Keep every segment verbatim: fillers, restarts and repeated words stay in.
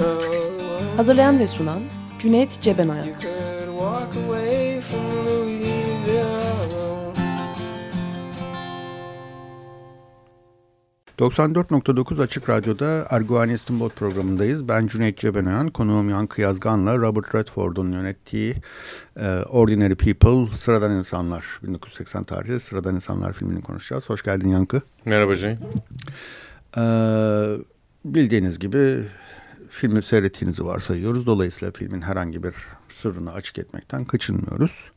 alone, hazırlayan ve sunan Cüneyt Cebenayar. You could walk away from Louisville. doksan dört nokta dokuz Açık Radyo'da Arguvani İstanbul programındayız. Ben Cüneyt Cebenayar, konuğum Yankı Yazgan'la Robert Redford'un yönettiği e, Ordinary People, Sıradan İnsanlar, bin dokuz yüz seksen tarihli Sıradan İnsanlar filmini konuşacağız. Hoş geldin Yankı. Merhaba Cüneyt. E, bildiğiniz gibi filmi seyrettiğinizi varsayıyoruz. Dolayısıyla filmin herhangi bir sırrını açık etmekten kaçınmıyoruz.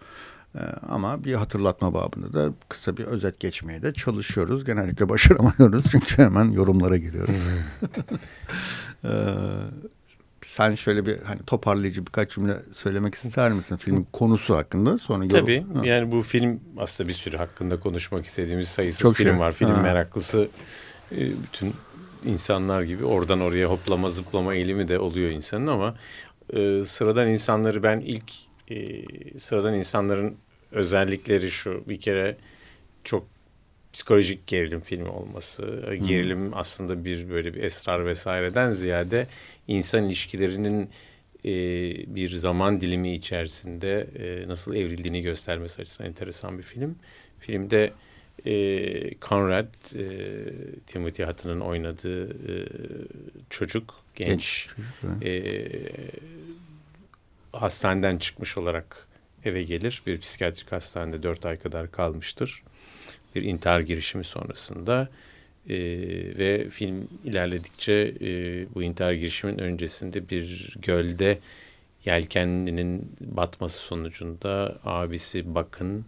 Ee, ama bir hatırlatma babında da kısa bir özet geçmeye de çalışıyoruz. Genellikle başaramıyoruz çünkü hemen yorumlara giriyoruz. ee, sen şöyle bir hani toparlayıcı birkaç cümle söylemek ister misin filmin konusu hakkında? Sonra yorum. Tabii. Ha. Yani bu film aslında bir sürü hakkında konuşmak istediğimiz sayısız çok film şey var. Film ha. meraklısı bütün İnsanlar gibi oradan oraya hoplama zıplama eğilimi de oluyor insanın ama e, sıradan insanları ben ilk e, sıradan insanların özellikleri şu: bir kere çok psikolojik gerilim filmi olması. Hmm. Gerilim aslında bir böyle bir esrar vesaireden ziyade insan ilişkilerinin e, bir zaman dilimi içerisinde e, nasıl evrildiğini göstermesi açısından enteresan bir film. Filmde E, Conrad, e, Timothy Hutton'ın oynadığı e, çocuk, genç, genç çocuk, e, hastaneden çıkmış olarak eve gelir. Bir psikiyatrik hastanede dört ay kadar kalmıştır. Bir intihar girişimi sonrasında e, ve film ilerledikçe e, bu intihar girişimin öncesinde bir gölde yelkenlinin batması sonucunda abisi Bakın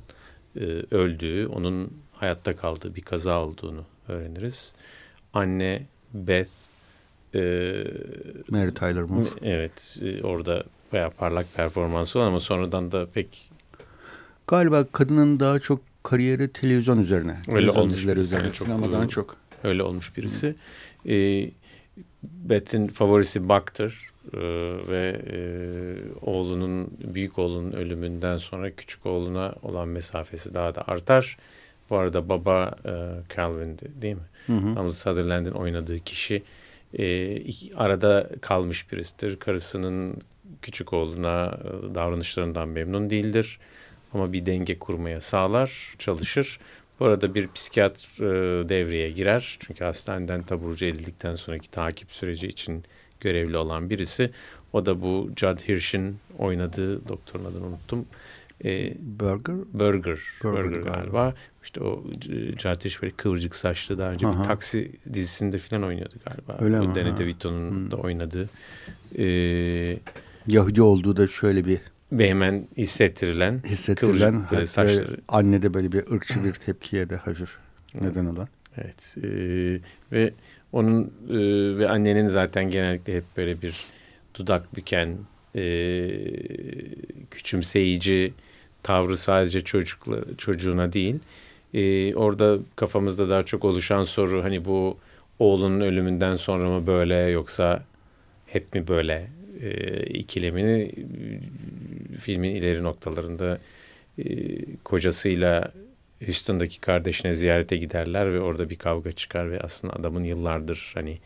e, öldüğü, onun hayatta kaldığı bir kaza olduğunu öğreniriz. Anne Beth, e, Mary Tyler Moore. Evet, e, orada bayağı parlak performansı olan ama sonradan da pek galiba kadının daha çok kariyeri televizyon üzerine, öyle olmuş üzerine, sinemadan çok. Öyle olmuş birisi. E, Beth'in favorisi Buck'tır e, ve e, oğlunun, büyük oğlunun ölümünden sonra küçük oğluna olan mesafesi daha da artar. Bu arada baba e, Calvin'di değil mi? Hı hı. Donald Sutherland'in oynadığı kişi e, iki, arada kalmış birisidir. Karısının küçük oğluna e, davranışlarından memnun değildir. Ama bir denge kurmaya sağlar, çalışır. Bu arada bir psikiyatr e, devreye girer. Çünkü hastaneden taburcu edildikten sonraki takip süreci için görevli olan birisi. O da bu Judd Hirsch'in oynadığı, doktorun adını unuttum. E, Burger? Burger. Burger, Burger galiba. galiba. İşte o Cartiş böyle kıvırcık saçlı, daha önce aha, bir Taksi dizisinde falan oynuyordu galiba. Öyle mi? De Vito'nun hmm. da oynadığı. Ee, Yahudi olduğu da şöyle bir hemen hissettirilen, hissettirilen kıvırcık saçları. Anne de böyle bir ırkçı bir tepkiye de hafif neden olan. Evet. Ee, ve onun e, ve annenin zaten genellikle hep böyle bir dudak büken, e, küçümseyici tavrı sadece çocukla, çocuğuna değil. Ee, orada kafamızda daha çok oluşan soru, hani bu oğlunun ölümünden sonra mı böyle yoksa hep mi böyle e, ikilemini filmin ileri noktalarında e, kocasıyla Houston'daki kardeşine ziyarete giderler ve orada bir kavga çıkar ve aslında adamın yıllardır hani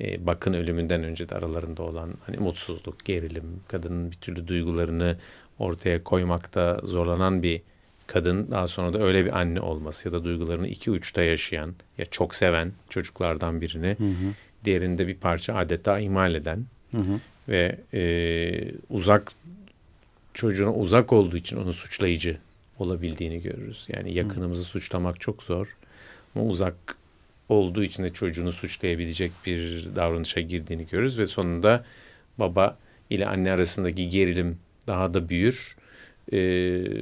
e, Bakın ölümünden önce de aralarında olan hani mutsuzluk, gerilim, kadının bir türlü duygularını ortaya koymakta zorlanan bir kadın, daha sonra da öyle bir anne olması ya da duygularını iki uçta yaşayan, ya çok seven çocuklardan birini, hı hı, diğerinde bir parça adeta ihmal eden, hı hı, ve e, uzak, çocuğuna uzak olduğu için onu suçlayıcı olabildiğini görürüz. Yani yakınımızı, hı, suçlamak çok zor ama uzak olduğu için de çocuğunu suçlayabilecek bir davranışa girdiğini görürüz ve sonunda baba ile anne arasındaki gerilim daha da büyür. Eee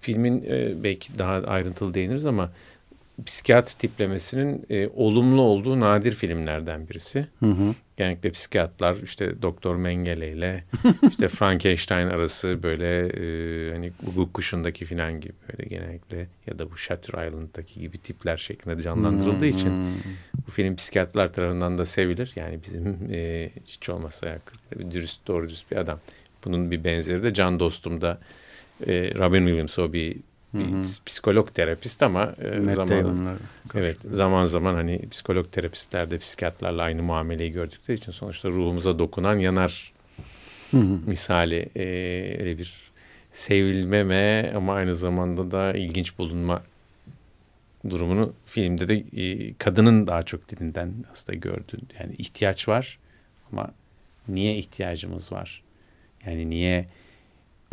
Filmin e, belki daha ayrıntılı değiniriz ama psikiyatri tiplemesinin e, olumlu olduğu nadir filmlerden birisi. Hı hı. Genellikle psikiyatrlar işte Doktor Mengele ile işte Frankenstein arası böyle e, hani hukuk kuşundaki filan gibi böyle genellikle ya da bu Shutter Island'daki gibi tipler şeklinde canlandırıldığı hmm, için hmm. bu film psikiyatrlar tarafından da sevilir. Yani bizim e, hiç olmazsa yakın bir dürüst doğru dürüst bir adam. Bunun bir benzeri de Can Dostum'da e, Robin Williams o bir Bir psikolog terapist ama e, zaman evet zaman zaman hani psikolog terapistler de psikiyatrlarla aynı muameleyi gördükleri için sonuçta ruhumuza dokunan yanar hı hı. misali e, öyle bir sevilmeme ama aynı zamanda da ilginç bulunma durumunu filmde de e, kadının daha çok dilinden aslında gördün. Yani ihtiyaç var ama niye ihtiyacımız var? Yani niye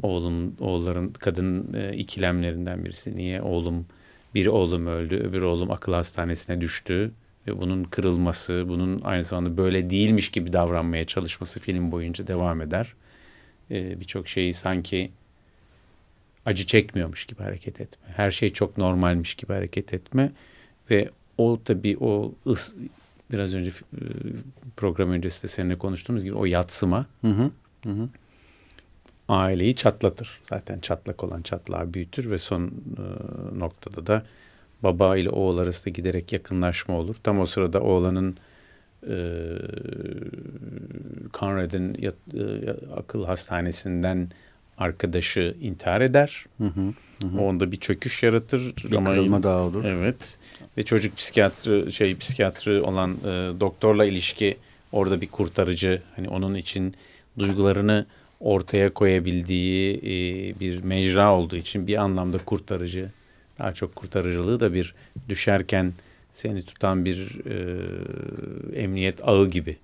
Oğlum, oğulların, kadın e, ikilemlerinden birisi. Niye oğlum, bir oğlum öldü, öbür oğlum akıl hastanesine düştü ve bunun kırılması, bunun aynı zamanda böyle değilmiş gibi davranmaya çalışması film boyunca devam eder. E, birçok şeyi sanki acı çekmiyormuş gibi hareket etme. Her şey çok normalmiş gibi hareket etme ve o tabii o ıs, biraz önce program öncesi de seninle konuştuğumuz gibi o yatsıma. Hı hı. Hı hı. Aileyi çatlatır. Zaten çatlak olan çatlağı büyütür ve son e, noktada da baba ile oğul arasında giderek yakınlaşma olur. Tam o sırada oğlanın e, Conrad'in yat, e, akıl hastanesinden arkadaşı intihar eder. Hı hı, hı. Onda bir çöküş yaratır. Bir ama, kırılma daha olur. Evet. Ve çocuk psikiyatri şey psikiyatri olan e, doktorla ilişki orada bir kurtarıcı. Hani onun için duygularını ortaya koyabildiği e, bir mecra olduğu için bir anlamda kurtarıcı. Daha çok kurtarıcılığı da bir düşerken seni tutan bir e, emniyet ağı gibi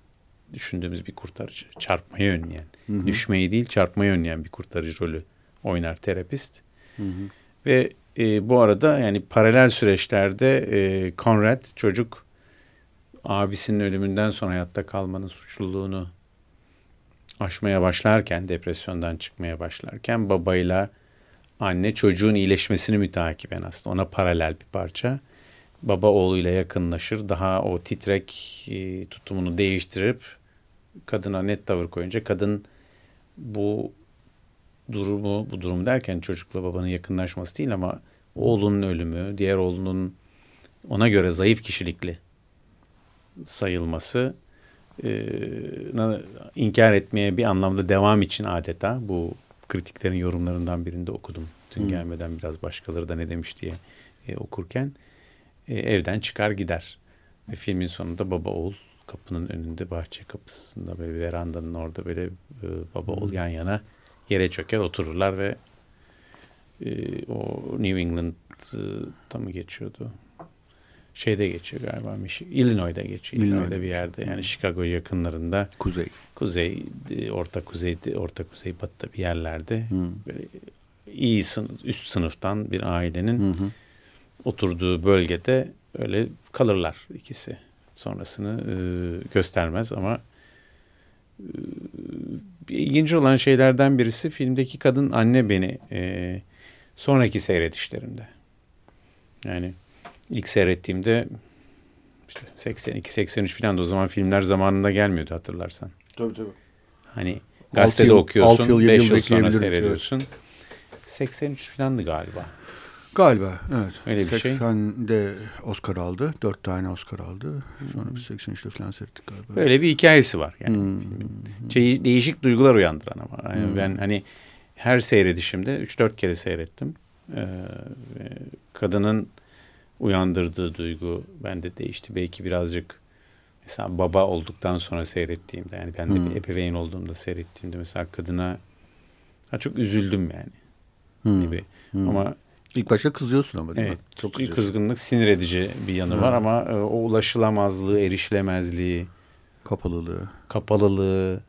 düşündüğümüz bir kurtarıcı. Çarpmayı önleyen, hı hı. düşmeyi değil çarpmayı önleyen bir kurtarıcı rolü oynar terapist. Hı hı. Ve e, bu arada yani paralel süreçlerde e, Conrad çocuk abisinin ölümünden sonra hayatta kalmanın suçluluğunu aşmaya başlarken, depresyondan çıkmaya başlarken babayla anne çocuğun iyileşmesini mütakiben aslında ona paralel bir parça. Baba oğluyla yakınlaşır, daha o titrek e, tutumunu değiştirip kadına net tavır koyunca kadın bu durumu, bu durum derken çocukla babanın yakınlaşması değil ama oğlunun ölümü, diğer oğlunun ona göre zayıf kişilikli sayılması E, inkar etmeye bir anlamda devam için adeta bu kritiklerin yorumlarından birinde okudum. Dün hmm. gelmeden biraz başkaları da ne demiş diye e, okurken e, evden çıkar gider. Ve filmin sonunda baba oğul kapının önünde bahçe kapısında böyle verandanın orada böyle e, baba oğul yan yana yere çöker otururlar ve e, o New England e, tam geçiyordu. Şeyde geçiyor galiba. Illinois'da geçiyor. Illinois'da bir yerde. Yani Chicago yakınlarında. Kuzey. Kuzey, orta kuzey, orta kuzey batıda bir yerlerde. Hı. Böyle iyi sınıf, üst sınıftan bir ailenin hı hı. oturduğu bölgede öyle kalırlar ikisi. Sonrasını e, göstermez ama e, ilginç olan şeylerden birisi filmdeki kadın anne beni e, sonraki seyredişlerimde. Yani İlk seyrettiğimde işte seksen iki seksen üç falan da o zaman filmler zamanında gelmiyordu hatırlarsan. Tabii tabii. Hani gazetede yıl, okuyorsun, yıl, beş yıl sonra seyrediyorsun. Evet. seksen üç falandı galiba. Galiba evet. Öyle bir şey. seksende Oscar aldı. dört tane Oscar aldı. Sonra biz seksen üçte falan seyrettik galiba. Böyle bir hikayesi var yani. Hmm. Şey, değişik duygular uyandıran ama. Yani hmm. ben hani her seyredişimde üç dört kere seyrettim. Ee, kadının uyandırdığı duygu bende değişti. Belki birazcık mesela baba olduktan sonra seyrettiğimde yani ben de hmm. bir ebeveyn olduğumda seyrettiğimde mesela kadına ha çok üzüldüm yani. Hmm. Gibi. Hmm. Ama ilk başta kızıyorsun ama değil evet, mi? Çok kızıyorsun. Kızgınlık sinir edici bir yanı hmm. var ama o ulaşılamazlığı, erişilemezliği, kapalılığı, kapalılığı,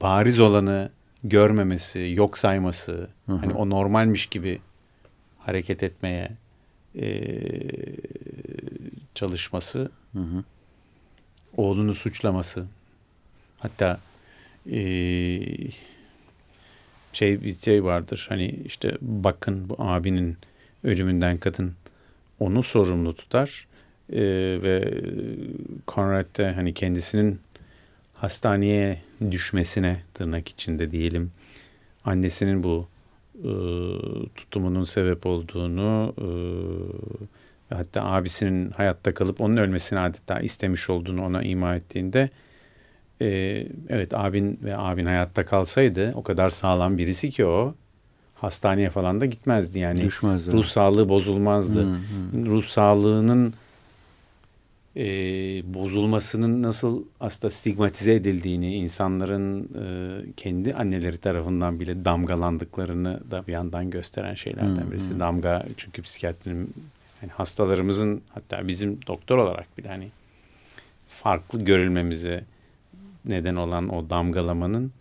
bariz olanı görmemesi, yok sayması, hmm. hani o normalmiş gibi hareket etmeye Ee, çalışması, hı hı. oğlunu suçlaması, hatta ee, şey bir şey vardır. Hani işte bakın bu abinin ölümünden kadın onu sorumlu tutar e, ve Conrad de hani kendisinin hastaneye düşmesine, tırnak içinde diyelim, annesinin bu e, tutumunun sebep olduğunu, e, hatta abisinin hayatta kalıp onun ölmesini adeta istemiş olduğunu ona ima ettiğinde, e, evet abin ve abin hayatta kalsaydı, o kadar sağlam birisi ki o, hastaneye falan da gitmezdi yani. Düşmezdi. Ruh sağlığı bozulmazdı. Hı, hı. Ruh sağlığının e, bozulmasının nasıl aslında stigmatize edildiğini, insanların e, kendi anneleri tarafından bile damgalandıklarını da bir yandan gösteren şeylerden hı, birisi. Hı. Damga, çünkü psikiyatrinin yani hastalarımızın, hatta bizim doktor olarak bile hani farklı görülmemize neden olan o damgalamanın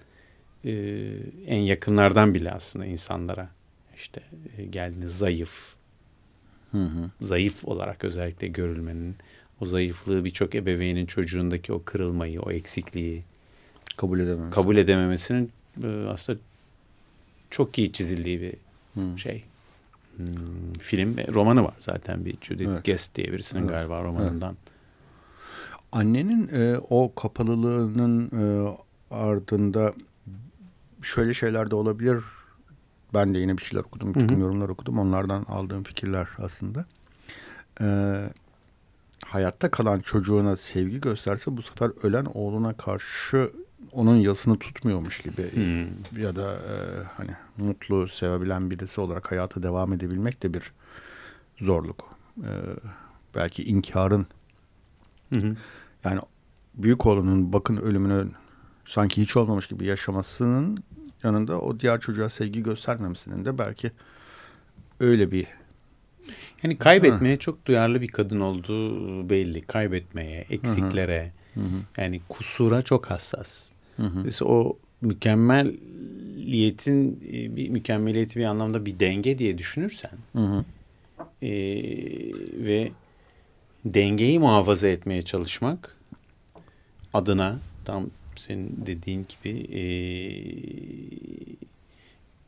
Ee, en yakınlardan bile aslında insanlara işte e, geldiğiniz zayıf, hı hı. zayıf olarak özellikle görülmenin, o zayıflığı birçok ebeveynin çocuğundaki o kırılmayı, o eksikliği kabul edememesi. kabul edememesinin e, aslında çok iyi çizildiği bir hı. şey. Hmm, film ve romanı var zaten, bir Judith evet. Guest diye birisinin evet. galiba romanından. Evet. Annenin e, o kapalılığının e, ardında şöyle şeyler de olabilir. Ben de yine bir şeyler okudum, bir takım yorumlar okudum. Onlardan aldığım fikirler aslında. Ee, hayatta kalan çocuğuna sevgi gösterse, bu sefer ölen oğluna karşı onun yasını tutmuyormuş gibi. Hmm. Ya da e, hani mutlu, sevebilen birisi olarak hayata devam edebilmek de bir zorluk. Ee, belki inkarın. Hmm. Yani büyük oğlunun bakın ölümünü sanki hiç olmamış gibi yaşamasının yanında o diğer çocuğa sevgi göstermemesinin de belki öyle bir... Yani kaybetmeye ha. çok duyarlı bir kadın olduğu belli. Kaybetmeye, eksiklere, hı hı. yani kusura çok hassas. Hı hı. Mesela o mükemmeliyetin, bir mükemmeliyeti bir anlamda bir denge diye düşünürsen hı hı. E, ve dengeyi muhafaza etmeye çalışmak adına tam... Senin dediğin gibi e,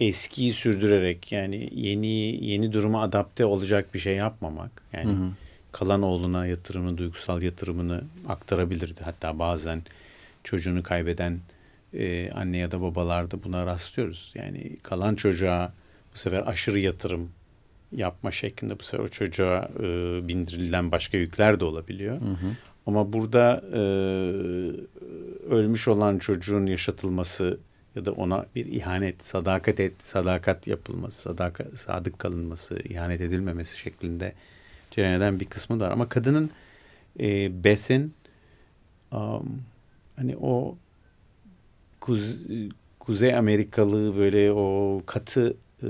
eskiyi sürdürerek, yani yeni yeni duruma adapte olacak bir şey yapmamak. Yani hı hı. kalan oğluna yatırımını, duygusal yatırımını aktarabilirdi. Hatta bazen çocuğunu kaybeden e, anne ya da babalarda buna rastlıyoruz. Yani kalan çocuğa bu sefer aşırı yatırım yapma şeklinde, bu sefer o çocuğa e, bindirilen başka yükler de olabiliyor. Hı hı. Ama burada e, ölmüş olan çocuğun yaşatılması ya da ona bir ihanet, sadakat et, sadakat yapılması, sadaka, sadık kalınması, ihanet edilmemesi şeklinde cereneden bir kısmı da var. Ama kadının, e, Beth'in um, hani o Kuze, Kuzey Amerikalı böyle o katı e,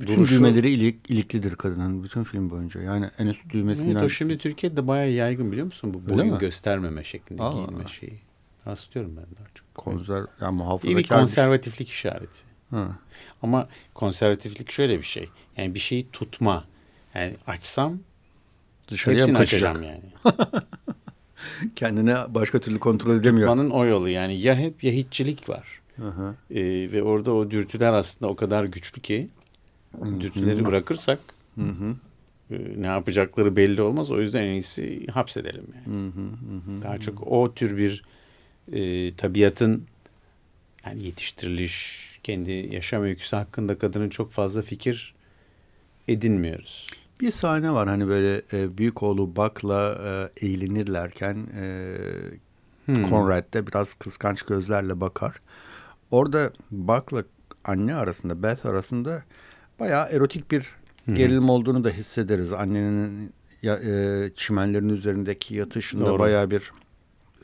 bütün duruşu, düğmeleri ilik, iliklidir kadının bütün film boyunca. Yani en üst düğmesinden... Evet, o şimdi Türkiye'de bayağı yaygın, biliyor musun? Bu boyun göstermeme şeklinde Aa, giyinme şeyi. Rastlıyorum ben daha çok. Konser, yani muhafazakar. Bir konservatiflik bir şey. işareti. Hı. Ama konservatiflik şöyle bir şey. Yani bir şeyi tutma. Yani açsam dışarıya hepsini açacağım yani. Kendine başka türlü kontrol edemiyor. Tutmanın o yolu yani. Ya hep ya hiççilik var. Hı hı. Ee, ve orada o dürtüler aslında o kadar güçlü ki dürtüleri bırakırsak hı hı. E, ne yapacakları belli olmaz. O yüzden en iyisi hapsedelim yani. Hı hı hı. Daha çok o tür bir e, tabiatın yani yetiştiriliş, kendi yaşam öyküsü hakkında kadının çok fazla fikir edinmiyoruz. Bir sahne var hani böyle e, büyük oğlu Buck'la e, eğlenirlerken e, hmm. Conrad de biraz kıskanç gözlerle bakar. Orada Buck'la anne arasında, Beth arasında bayağı erotik bir gerilim Hı-hı. olduğunu da hissederiz. Annenin ya, e, çimenlerin üzerindeki yatışında doğru. bayağı bir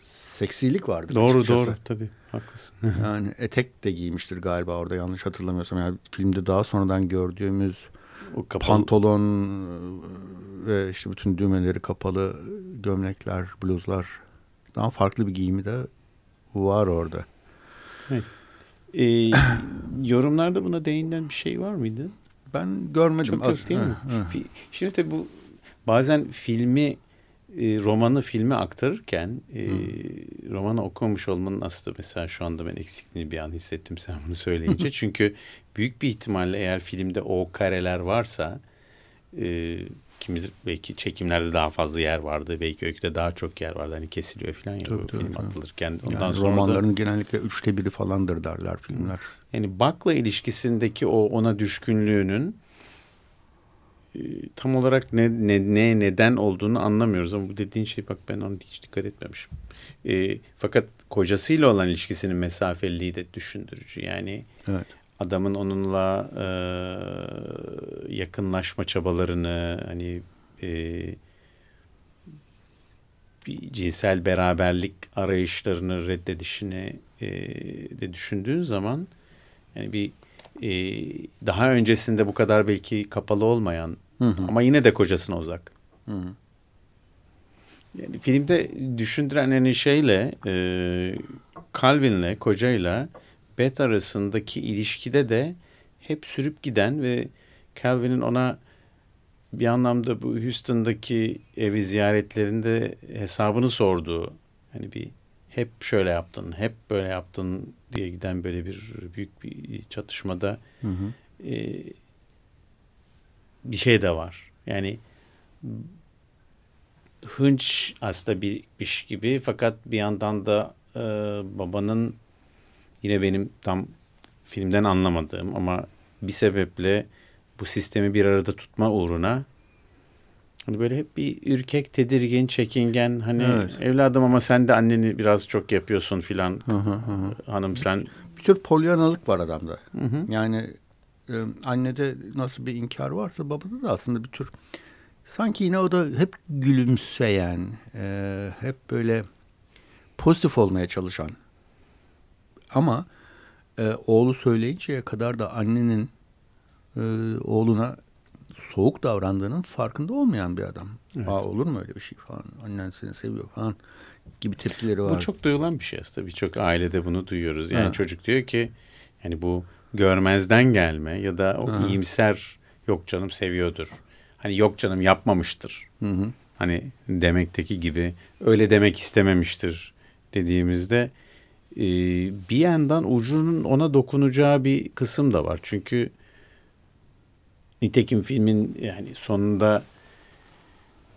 seksilik vardır. Doğru açıkçası. Doğru tabii, haklısın. Yani etek de giymiştir galiba orada, yanlış hatırlamıyorsam. Yani filmde daha sonradan gördüğümüz o kapalı... pantolon ve işte bütün düğmeleri kapalı gömlekler, bluzlardan farklı bir giyimi de var orada. Evet. E, yorumlarda buna değinen bir şey var mıydı? Ben görmedim. Çok yok değil mi? Hı, hı. Şimdi tabii bu bazen filmi, romanı filme aktarırken e, romanı okumamış olmanın aslında mesela şu anda ben eksikliğini bir an hissettim sen bunu söyleyince. Çünkü büyük bir ihtimalle eğer filmde o kareler varsa e, Kim bilir, belki çekimlerde daha fazla yer vardı. Belki öyküde daha çok yer vardı. Hani kesiliyor falan ya tabii, tabii, film tabii. atılırken. Ondan yani sonra romanların da genellikle üçte biri falandır derler filmler. Yani Buck'la ilişkisindeki o ona düşkünlüğünün e, tam olarak ne, ne ne neden olduğunu anlamıyoruz. Ama bu dediğin şey, bak ben ona hiç dikkat etmemişim. E, fakat kocasıyla olan ilişkisinin mesafeliliği de düşündürücü. Yani evet. Adamın onunla e, yakınlaşma çabalarını, hani e, bir cinsel beraberlik arayışlarını reddedişini e, de düşündüğün zaman, yani bir e, daha öncesinde bu kadar belki kapalı olmayan, hı hı. ama yine de kocasına uzak. Hı hı. Yani filmde düşündüren en şeyle e, Calvin'le, kocayla Beth arasındaki ilişkide de hep sürüp giden ve Calvin'in ona bir anlamda bu Houston'daki evi ziyaretlerinde hesabını sorduğu, hani bir hep şöyle yaptın, hep böyle yaptın diye giden böyle bir büyük bir çatışmada hı hı. E, bir şey de var. Yani hınç aslında bir iş gibi, fakat bir yandan da e, babanın yine benim tam filmden anlamadığım ama bir sebeple bu sistemi bir arada tutma uğruna hani böyle hep bir ürkek, tedirgin, çekingen, hani evet. evladım ama sen de anneni biraz çok yapıyorsun filan hanım sen. Bir tür polyanalık var adamda. Hı hı. Yani e, annede nasıl bir inkar varsa babada da aslında bir tür sanki yine o da hep gülümseyen, e, hep böyle pozitif olmaya çalışan. Ama e, oğlu söyleyinceye kadar da annenin e, oğluna soğuk davrandığının farkında olmayan bir adam. Evet. Aa, olur mu öyle bir şey falan, annen seni seviyor falan gibi tepkileri var. Bu çok duyulan bir şey aslında, birçok ailede bunu duyuyoruz. Yani ha. çocuk diyor ki yani bu görmezden gelme ya da o ha. iyimser, yok canım seviyordur. Hani yok canım yapmamıştır. Hı hı. Hani demekteki gibi öyle demek istememiştir dediğimizde bir yandan ucunun ona dokunacağı bir kısım da var. Çünkü nitekim filmin yani sonunda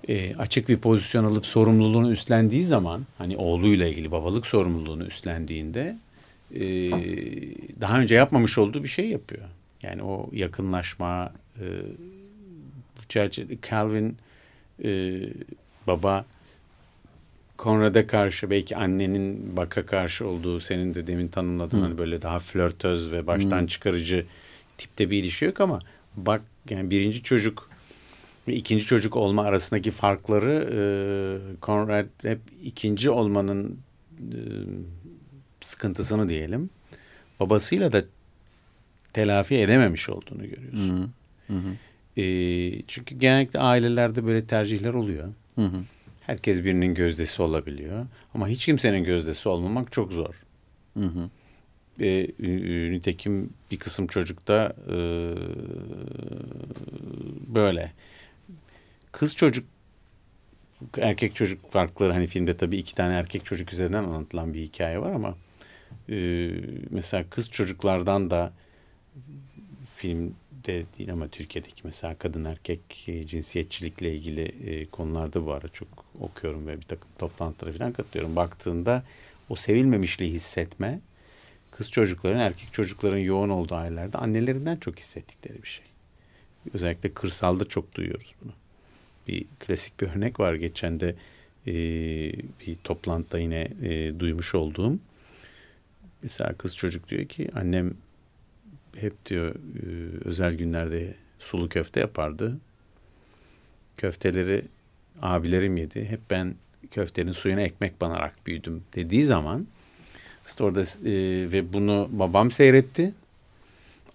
e, açık bir pozisyon alıp sorumluluğunu üstlendiği zaman, hani oğluyla ilgili babalık sorumluluğunu üstlendiğinde e, daha önce yapmamış olduğu bir şey yapıyor. Yani o yakınlaşma e, bu çerçevede Calvin e, baba Conrad'a karşı, belki annenin Buck'a karşı olduğu, senin de demin tanımladığın hmm. hani böyle daha flörtöz ve baştan hmm. çıkarıcı tipte bir ilişki yok, ama Buck yani birinci çocuk ve ikinci çocuk olma arasındaki farkları e, Conrad hep ikinci olmanın e, sıkıntısını diyelim babasıyla da telafi edememiş olduğunu görüyorsun. Hmm. Hmm. E, çünkü genellikle ailelerde böyle tercihler oluyor. Hı hmm. Herkes birinin gözdesi olabiliyor. Ama hiç kimsenin gözdesi olmamak çok zor. Hı hı. E, nitekim bir kısım çocukta e, böyle. Kız çocuk, erkek çocuk farkları, hani filmde tabii iki tane erkek çocuk üzerinden anlatılan bir hikaye var ama e, mesela kız çocuklardan da film de değil ama Türkiye'deki mesela kadın erkek e, cinsiyetçilikle ilgili e, konularda bu ara çok okuyorum ve bir takım toplantılara falan katılıyorum. Baktığında o sevilmemişliği hissetme, kız çocukların, erkek çocukların yoğun olduğu ailelerde annelerinden çok hissettikleri bir şey. Özellikle kırsalda çok duyuyoruz bunu. Bir klasik bir örnek var. Geçen de e, bir toplantıda yine e, duymuş olduğum. Mesela kız çocuk diyor ki annem hep diyor özel günlerde sulu köfte yapardı. Köfteleri abilerim yedi. Hep ben köftenin suyuna ekmek banarak büyüdüm dediği zaman işte orada e, ve bunu babam seyretti.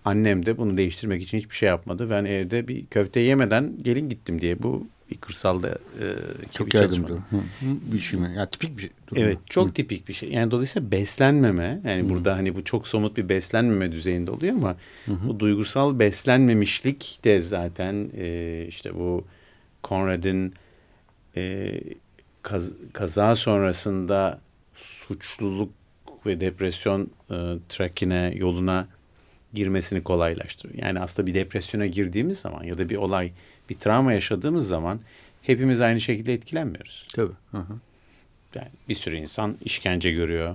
Annem de bunu değiştirmek için hiçbir şey yapmadı. Ben evde bir köfte yemeden gelin gittim diye bu bir kırsalda e, çok yardımcı. Bir şey mi? Ya tipik bir şey. Evet, çok Hı. tipik bir şey. Yani dolayısıyla beslenmeme, yani Hı. burada hani bu çok somut bir beslenmeme düzeyinde oluyor ama Hı. bu duygusal beslenmemişlik de zaten e, işte bu Conrad'in e, kaz, kaza sonrasında suçluluk ve depresyon e, trakine, yoluna girmesini kolaylaştırıyor. Yani aslında bir depresyona girdiğimiz zaman ya da bir olay bir travma yaşadığımız zaman hepimiz aynı şekilde etkilenmiyoruz. Tabii. Hı hı. Yani bir sürü insan işkence görüyor.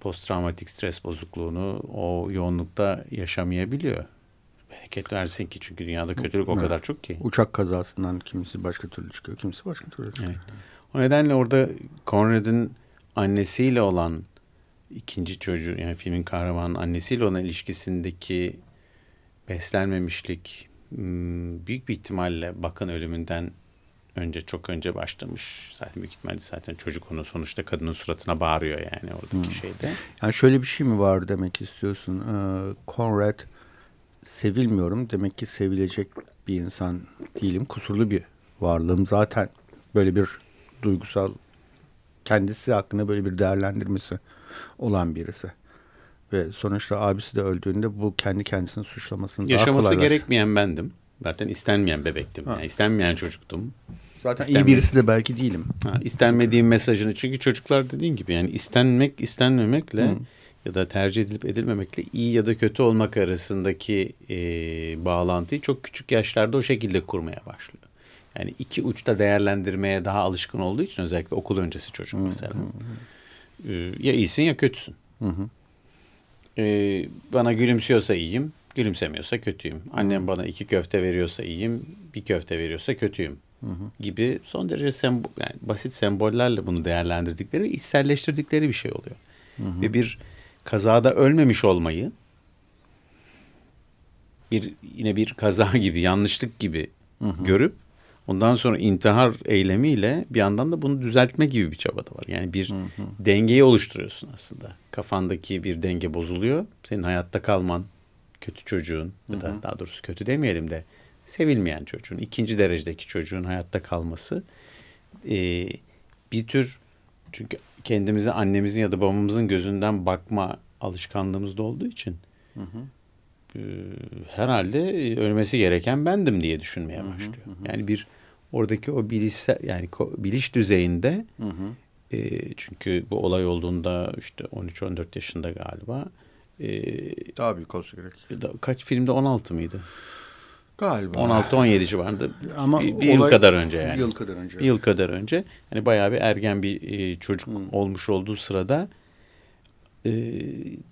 Posttraumatik stres bozukluğunu o yoğunlukta yaşamayabiliyor. Bereket versin ki, çünkü dünyada kötülük o evet. kadar çok ki. Uçak kazasından kimisi başka türlü çıkıyor, kimisi başka türlü çıkıyor. Evet. O nedenle orada Conrad'ın annesiyle olan ikinci çocuğu, yani filmin kahramanı annesiyle olan ilişkisindeki beslenmemişlik büyük bir ihtimalle Buck'ın ölümünden önce, çok önce başlamış. Zaten büyük ihtimalle zaten çocuk onun sonuçta kadının suratına bağırıyor yani oradaki hmm. şeyde. Yani şöyle bir şey mi var demek istiyorsun? Ee, Conrad sevilmiyorum. Demek ki sevilecek bir insan değilim. Kusurlu bir varlığım. Zaten böyle bir duygusal, kendisi hakkında böyle bir değerlendirmesi olan birisi. Ve sonuçta abisi de öldüğünde bu kendi kendisini suçlamasını daha kolay. Yaşaması gerekmeyen bendim. Zaten istenmeyen bebektim. Yani istenmeyen çocuktum. Zaten İstenme... iyi birisi de belki değilim. Ha, istenmediğim mesajını, çünkü çocuklar dediğin gibi yani istenmek, istenmemekle Hı. ya da tercih edilip edilmemekle iyi ya da kötü olmak arasındaki e, bağlantıyı çok küçük yaşlarda o şekilde kurmaya başlıyor. Yani iki uçta değerlendirmeye daha alışkın olduğu için özellikle okul öncesi çocuk mesela. Hı. E, ya iyisin ya kötüsün. Hı hı. E, bana gülümsüyorsa iyiyim. Gülümsemiyorsa kötüyüm. Annem Hı-hı. bana iki köfte veriyorsa iyiyim, bir köfte veriyorsa kötüyüm Hı-hı. gibi son derece sembo- yani basit sembollerle bunu değerlendirdikleri ve içselleştirdikleri bir şey oluyor. Hı-hı. Ve bir kazada ölmemiş olmayı, bir yine bir kaza gibi, yanlışlık gibi Hı-hı. görüp ondan sonra intihar eylemiyle bir yandan da bunu düzeltme gibi bir çaba da var. Yani bir Hı-hı. dengeyi oluşturuyorsun aslında. Kafandaki bir denge bozuluyor. Senin hayatta kalman, kötü çocuğun ya da daha doğrusu kötü demeyelim de sevilmeyen çocuğun, ikinci derecedeki çocuğun hayatta kalması e, bir tür, çünkü kendimize annemizin ya da babamızın gözünden bakma alışkanlığımızda olduğu için hı hı. E, herhalde ölmesi gereken bendim diye düşünmeye başlıyor. Hı hı hı. Yani bir oradaki o bilişsel, yani biliş düzeyinde hı hı. E, çünkü bu olay olduğunda işte on üç on dört yaşında galiba. Ee, daha büyük olsa gerek. Da, kaç filmde on altı mıydı? Galiba. on altı on yedi civarında. Ama bir, bir yıl kadar önce yani. Bir yıl kadar önce. Bir yıl kadar önce. Hani bayağı bir ergen bir e, çocuk hmm. olmuş olduğu sırada e,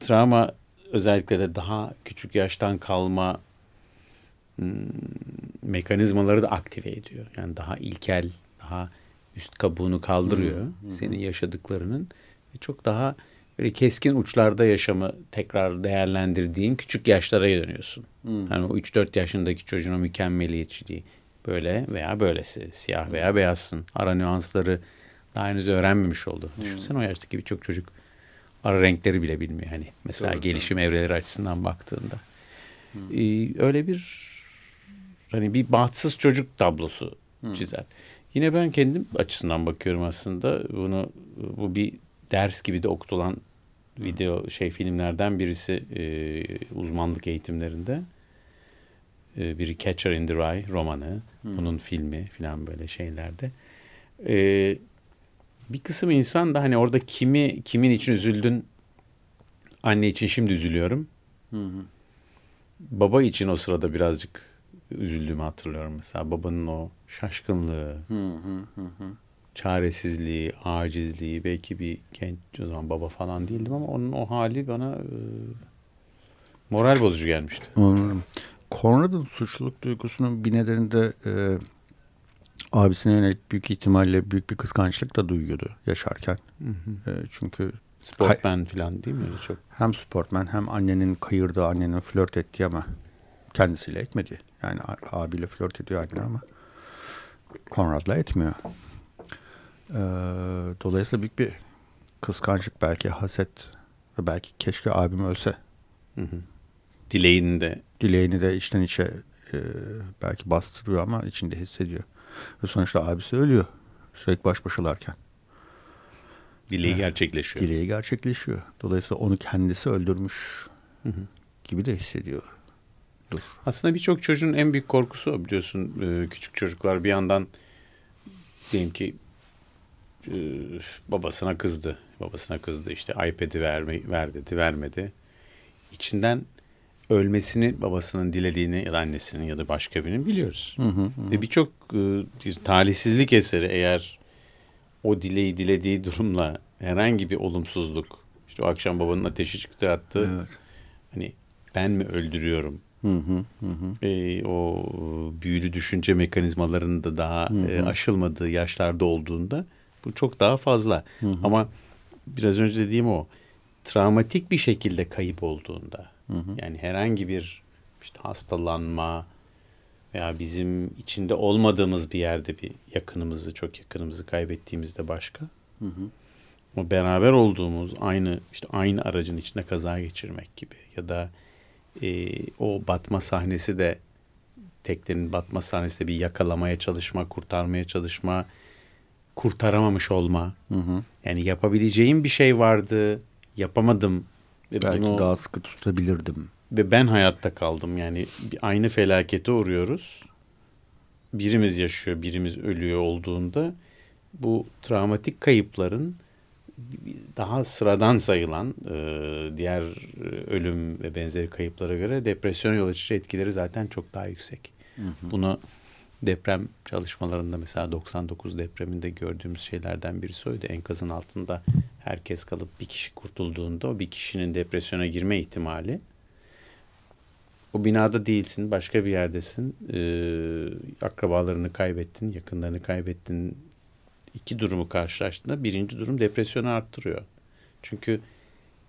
travma, özellikle de daha küçük yaştan kalma m, mekanizmaları da aktive ediyor. Yani daha ilkel, daha üst kabuğunu kaldırıyor. Hmm. Hmm. Senin yaşadıklarının çok daha böyle keskin uçlarda yaşamı tekrar değerlendirdiğin küçük yaşlara dönüyorsun. Hmm. Yani o üç dört yaşındaki çocuğun o mükemmeliyetçiliği, böyle veya böylesi, siyah veya beyazsın. Ara nüansları daha henüz öğrenmemiş oldu. Hmm. Düşünsene o yaştaki birçok çocuk ara renkleri bile bilmiyor. Hani mesela doğru, gelişim doğru. evreleri açısından baktığında. Hmm. Ee, öyle bir hani bir bahtsız çocuk tablosu hmm. çizer. Yine ben kendim açısından bakıyorum aslında. Bunu bu bir ders gibi de okutulan video şey filmlerden birisi e, uzmanlık eğitimlerinde. E, biri Catcher in the Rye romanı, hmm. bunun filmi filan böyle şeylerde. E, bir kısım insan da hani orada kimi kimin için üzüldün? Anne için şimdi üzülüyorum. Hmm. Baba için o sırada birazcık üzüldüğümü hatırlıyorum mesela. Babanın o şaşkınlığı. Hı hı hı. Çaresizliği, acizliği, belki bir genç, o zaman baba falan değildim ama onun o hali bana e, moral bozucu gelmişti. Anladım. Conrad'ın suçluluk duygusunun bir nedeni de e, abisine yönelik büyük ihtimalle büyük bir kıskançlık da duyuyordu yaşarken. Hı hı. E, çünkü sportman kay- falan değil mi öyle çok? Hem sportman hem annenin kayırdığı, annenin flört ettiği ama kendisiyle etmedi. Yani a- abiyle flört ediyor anne ama Conrad'la etmiyor. Ee, dolayısıyla büyük bir kıskançlık, belki haset ve belki keşke abim ölse. Hı hı. Dileğini de. Dileğini de içten içe e, belki bastırıyor ama içinde hissediyor. Ve sonuçta abisi ölüyor. Sürekli baş başalarken. Dileği ee, gerçekleşiyor. Dileği gerçekleşiyor. Dolayısıyla onu kendisi öldürmüş hı hı. gibi de hissediyor. Dur. Aslında birçok çocuğun en büyük korkusu o, biliyorsun. Ee, küçük çocuklar bir yandan diyelim ki babasına kızdı. Babasına kızdı işte iPad'i verme, ver dedi, vermedi. İçinden ölmesini babasının dilediğini ya da annesinin ya da başka birinin biliyoruz. Hı hı hı. Ve birçok bir talihsizlik eseri eğer o dileği dilediği durumla herhangi bir olumsuzluk, işte o akşam babanın ateşi çıktı attı. Evet. Hani ben mi öldürüyorum? Hı hı hı. E, o büyülü düşünce mekanizmalarının da daha hı hı. E, aşılmadığı yaşlarda olduğunda bu çok daha fazla. Hı hı. Ama biraz önce dediğim o travmatik bir şekilde kayıp olduğunda, hı hı. yani herhangi bir işte hastalanma veya bizim içinde olmadığımız bir yerde bir yakınımızı, çok yakınımızı kaybettiğimizde başka. Hı hı. O beraber olduğumuz aynı işte aynı aracın içinde kaza geçirmek gibi ya da e, o batma sahnesi de teknenin batma sahnesi de bir yakalamaya çalışma, kurtarmaya çalışma, kurtaramamış olma. Hı hı. Yani yapabileceğim bir şey vardı, yapamadım. Ve belki bunu, daha sıkı tutabilirdim. Ve ben hayatta kaldım. Yani aynı felakete uğruyoruz. Birimiz yaşıyor, birimiz ölüyor olduğunda bu travmatik kayıpların daha sıradan sayılan diğer ölüm ve benzeri kayıplara göre depresyona yol açıcı etkileri zaten çok daha yüksek. Hı hı. Bunu deprem çalışmalarında mesela doksan dokuz depreminde gördüğümüz şeylerden birisi oydu. Enkazın altında herkes kalıp bir kişi kurtulduğunda o bir kişinin depresyona girme ihtimali, o binada değilsin, başka bir yerdesin, ee, akrabalarını kaybettin, yakınlarını kaybettin, iki durumu karşılaştığında birinci durum depresyonu arttırıyor. Çünkü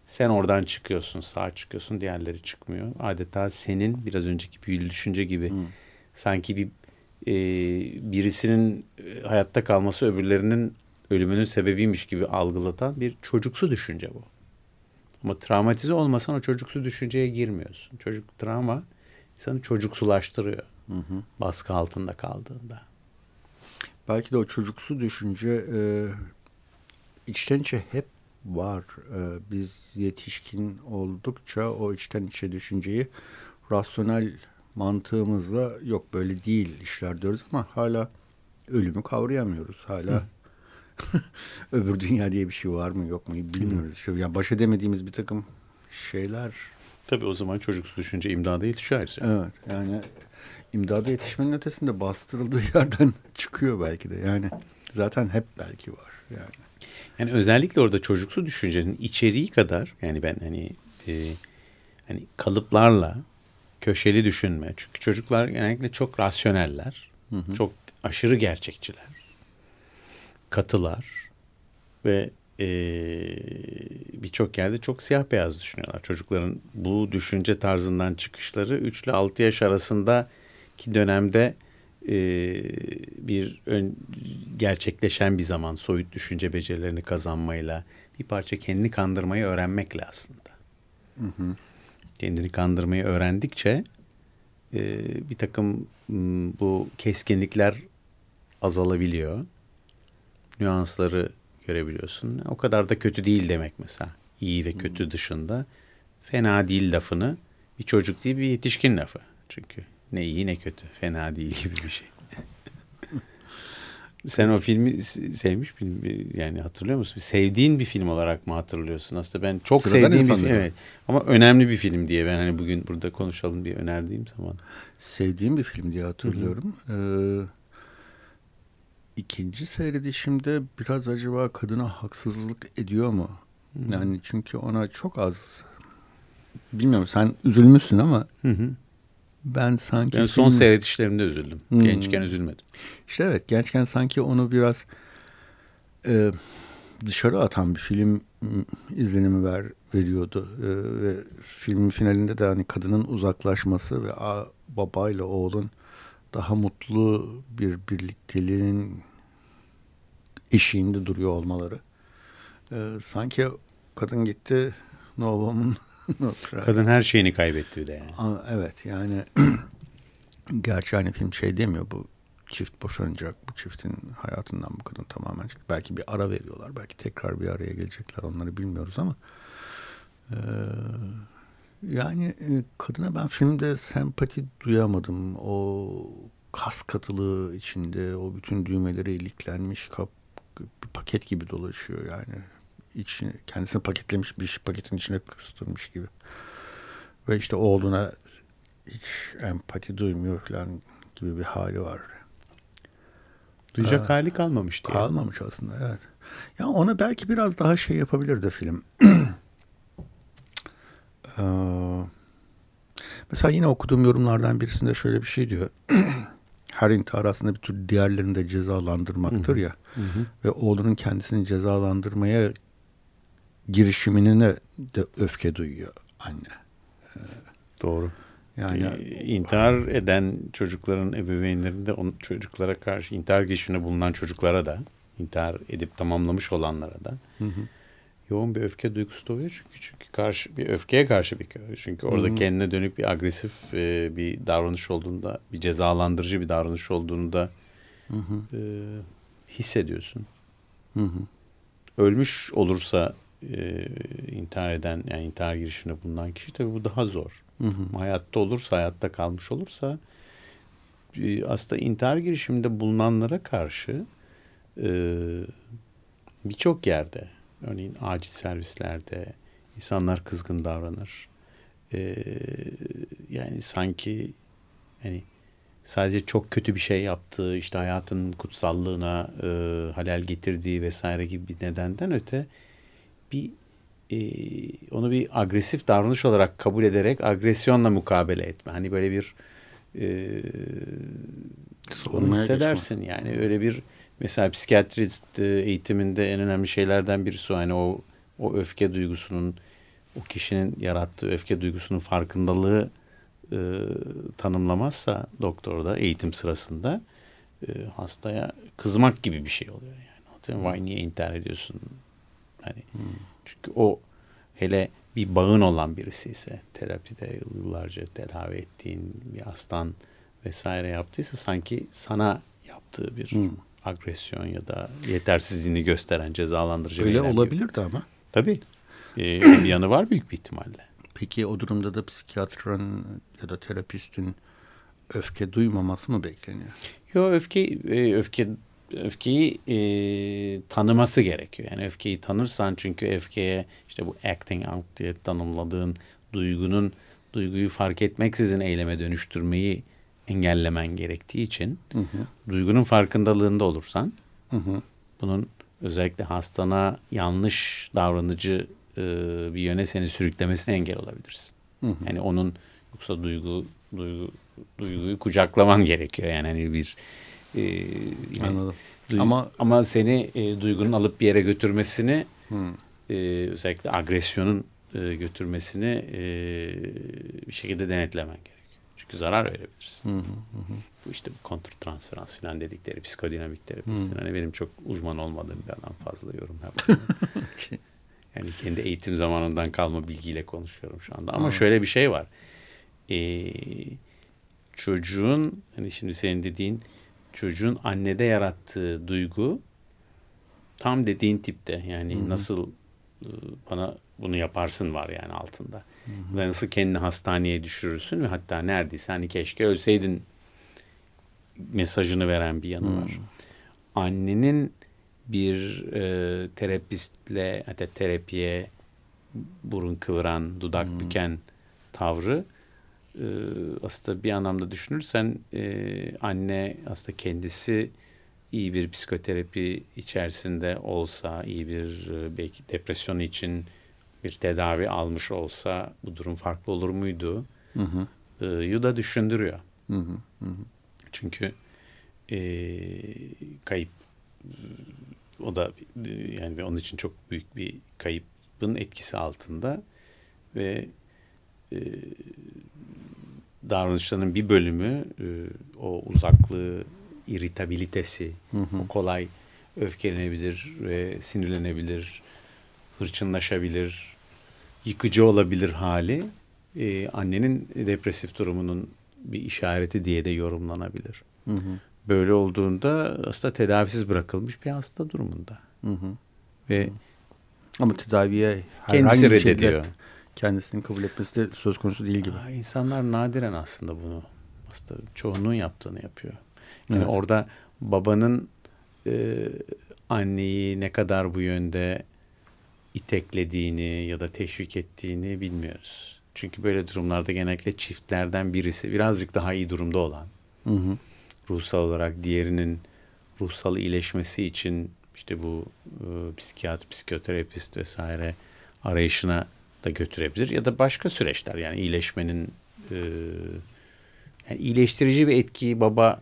sen oradan çıkıyorsun, sağa çıkıyorsun, diğerleri çıkmıyor. Adeta senin biraz önceki büyülü düşünce gibi hmm. sanki bir e, birisinin hayatta kalması öbürlerinin ölümünün sebebiymiş gibi algılatan bir çocuksu düşünce bu. Ama travmatize olmasan o çocuksu düşünceye girmiyorsun. Çocuk travma insanı çocuksulaştırıyor. Hı hı. Baskı altında kaldığında. Belki de o çocuksu düşünce e, içten içe hep var. E, biz yetişkin oldukça o içten içe düşünceyi rasyonel mantığımızla yok böyle değil işler diyoruz ama hala ölümü kavrayamıyoruz. Hala hı. öbür dünya diye bir şey var mı yok mu bilmiyoruz. İşte yani baş edemediğimiz bir takım şeyler. Tabii o zaman çocuksu düşünce imdada yetişiyorsa. Evet yani imdada yetişmenin ötesinde bastırıldığı yerden çıkıyor belki de. Yani zaten hep belki var. Yani yani özellikle orada çocuksu düşüncenin içeriği kadar yani ben hani e, hani kalıplarla köşeli düşünme. Çünkü çocuklar genellikle çok rasyoneller. Hı hı. Çok aşırı gerçekçiler. Katılar ve e, birçok yerde çok siyah beyaz düşünüyorlar. Çocukların bu düşünce tarzından çıkışları üç ile altı yaş arasındaki dönemde e, bir ön, gerçekleşen bir zaman soyut düşünce becerilerini kazanmayla bir parça kendini kandırmayı öğrenmekle aslında. Hı hı. Kendini kandırmayı öğrendikçe e, bir takım bu keskinlikler azalabiliyor. Nüansları görebiliyorsun. O kadar da kötü değil demek mesela. İyi ve kötü hmm. dışında. Fena değil lafını bir çocuk değil bir yetişkin lafı. Çünkü ne iyi ne kötü. Fena değil gibi bir şey. Sen o filmi sevmiş yani hatırlıyor musun? Sevdiğin bir film olarak mı hatırlıyorsun? Aslında ben çok Sıradan sevdiğim bir film. Evet. Ama önemli bir film diye ben hani bugün burada konuşalım diye önerdiğim zaman. Sevdiğim bir film diye hatırlıyorum. Hı-hı. Ee... İkinci seyredişimde biraz acaba kadına haksızlık ediyor mu? Hı. Yani çünkü ona çok az bilmiyorum sen üzülmüşsün ama hı hı. ben sanki ben son film seyredişlerimde üzüldüm. Hı. Gençken üzülmedim. İşte evet gençken sanki onu biraz e, dışarı atan bir film izlenimi ver, veriyordu. E, ve filmin finalinde de hani kadının uzaklaşması ve a, babayla oğlun daha mutlu bir birlikteliğin eşiğinde duruyor olmaları. Ee, sanki kadın gitti Nova'mın. Kadın her şeyini kaybetti bir de yani. Aa, evet yani gerçi hani film şey demiyor bu çift boşanacak bu çiftin hayatından bu kadın tamamen çıktı. Belki bir ara veriyorlar. Belki tekrar bir araya gelecekler onları bilmiyoruz ama Ee... yani kadına ben filmde sempati duyamadım. O kas katılığı içinde o bütün düğmeleri iliklenmiş kap, bir paket gibi dolaşıyor yani. İçine, kendisini paketlemiş bir paketin içine kıstırmış gibi. Ve işte oğluna hiç empati duymuyor falan gibi bir hali var. Duyacak Aa, hali kalmamış diye. Kalmamış aslında, evet. Ya ona belki biraz daha şey yapabilirdi film. ee, mesela yine okuduğum yorumlardan birisinde şöyle bir şey diyor. Her intihar aslında bir tür diğerlerini de cezalandırmaktır ya. Hı hı. Ve oğlunun kendisini cezalandırmaya girişimine de öfke duyuyor anne. Ee, Doğru. Yani intihar eden çocukların ebeveynleri de on, çocuklara karşı, intihar girişiminde bulunan çocuklara da, intihar edip tamamlamış olanlara da hı hı. yoğun bir öfke duygusu doğuyor çünkü çünkü karşı bir öfkeye karşı bir çünkü orada hı hı. kendine dönük bir agresif e, bir davranış olduğunda, bir cezalandırıcı bir davranış olduğunda hı hı. E, hissediyorsun. Hı hı. Ölmüş olursa E, intihar eden, yani intihar girişiminde bulunan kişi, tabii bu daha zor. Hı hı. Hayatta olursa, hayatta kalmış olursa e, aslında intihar girişiminde bulunanlara karşı e, birçok yerde, örneğin acil servislerde insanlar kızgın davranır. E, yani sanki hani sadece çok kötü bir şey yaptığı, işte hayatın kutsallığına e, halel getirdiği vesaire gibi bir nedenden öte bir e, onu bir agresif davranış olarak kabul ederek agresyonla mukabele etme. Hani böyle bir e, onu hissedersin geçme. Yani öyle bir, mesela psikiyatrist eğitiminde en önemli şeylerden birisi o. Hani o, o öfke duygusunun, o kişinin yarattığı öfke duygusunun farkındalığı e, tanımlamazsa doktorda eğitim sırasında e, hastaya kızmak gibi bir şey oluyor. Yani vay niye intihar ediyorsun? Yani hmm. çünkü o, hele bir bağın olan birisi ise, terapide yıllarca tedavi ettiğin bir hastan vesaire yaptıysa, sanki sana yaptığı bir hmm. agresyon ya da yetersizliğini gösteren cezalandırıcı. Öyle olabilirdi gibi. Ama. Tabii. Ee, bir yanı var büyük bir ihtimalle. Peki o durumda da psikiyatrın ya da terapistin öfke duymaması mı bekleniyor? Yok, öfke e, öfke öfkeyi e, tanıması gerekiyor. Yani öfkeyi tanırsan, çünkü öfkeye işte bu acting out diye tanımladığın duygunun, duyguyu fark etmeksizin eyleme dönüştürmeyi engellemen gerektiği için hı hı. duygunun farkındalığında olursan hı hı. bunun özellikle hastana yanlış davranıcı e, bir yöne seni sürüklemesine engel olabilirsin. Hı hı. Yani onun, yoksa duygu, duygu duyguyu kucaklaman gerekiyor. Yani hani bir Ee, yani anladım. Duygu, ama ama seni e, duygunun alıp bir yere götürmesini hmm. e, özellikle agresyonun e, götürmesini e, bir şekilde denetlemen gerekiyor. Çünkü zarar verebilirsin. Hmm, hmm. Bu işte bu kontrtransferans falan dedikleri psikodinamik terapistin. Hmm. Hani benim çok uzman olmadığım bir alan, fazla yorum yapmadım. Okay. Yani kendi eğitim zamanından kalma bilgiyle konuşuyorum şu anda. Ama hmm. şöyle bir şey var. Ee, çocuğun, hani şimdi senin dediğin, çocuğun annede yarattığı duygu tam dediğin tipte. Yani hı-hı. nasıl bana bunu yaparsın var yani altında. Hı-hı. Nasıl kendini hastaneye düşürürsün ve hatta neredeyse hani keşke ölseydin mesajını veren bir yanı hı-hı. var. Annenin bir e, terapistle, hatta terapiye burun kıvıran, dudak hı-hı. büken tavrı aslında bir anlamda düşünürsen e, anne aslında kendisi iyi bir psikoterapi içerisinde olsa, iyi bir belki depresyon için bir tedavi almış olsa bu durum farklı olur muydu? Hı hı. E, yu da düşündürüyor. Hı hı hı. Çünkü e, kayıp, o da yani onun için çok büyük bir kaybın etkisi altında ve e, davranışlarının bir bölümü o uzaklığı, iritabilitesi, hı hı. o kolay öfkelenebilir ve sinirlenebilir, hırçınlaşabilir, yıkıcı olabilir hali ee, annenin depresif durumunun bir işareti diye de yorumlanabilir. Hı hı. Böyle olduğunda aslında tedavisiz bırakılmış bir hasta durumunda. Hı hı. Ve hı. ama tedaviye herhangi bir şekilde kendisinin kabul etmesi de söz konusu değil gibi. Aa, insanlar nadiren aslında bunu, aslında çoğunun yaptığını yapıyor. Yani evet. Orada babanın e, anneyi ne kadar bu yönde iteklediğini ya da teşvik ettiğini bilmiyoruz. Çünkü böyle durumlarda genellikle çiftlerden birisi birazcık daha iyi durumda olan, hı hı, ruhsal olarak diğerinin ruhsal iyileşmesi için işte bu e, psikiyatr, psikoterapist vesaire arayışına da götürebilir. Ya da başka süreçler, yani iyileşmenin e, yani iyileştirici bir etkiyi baba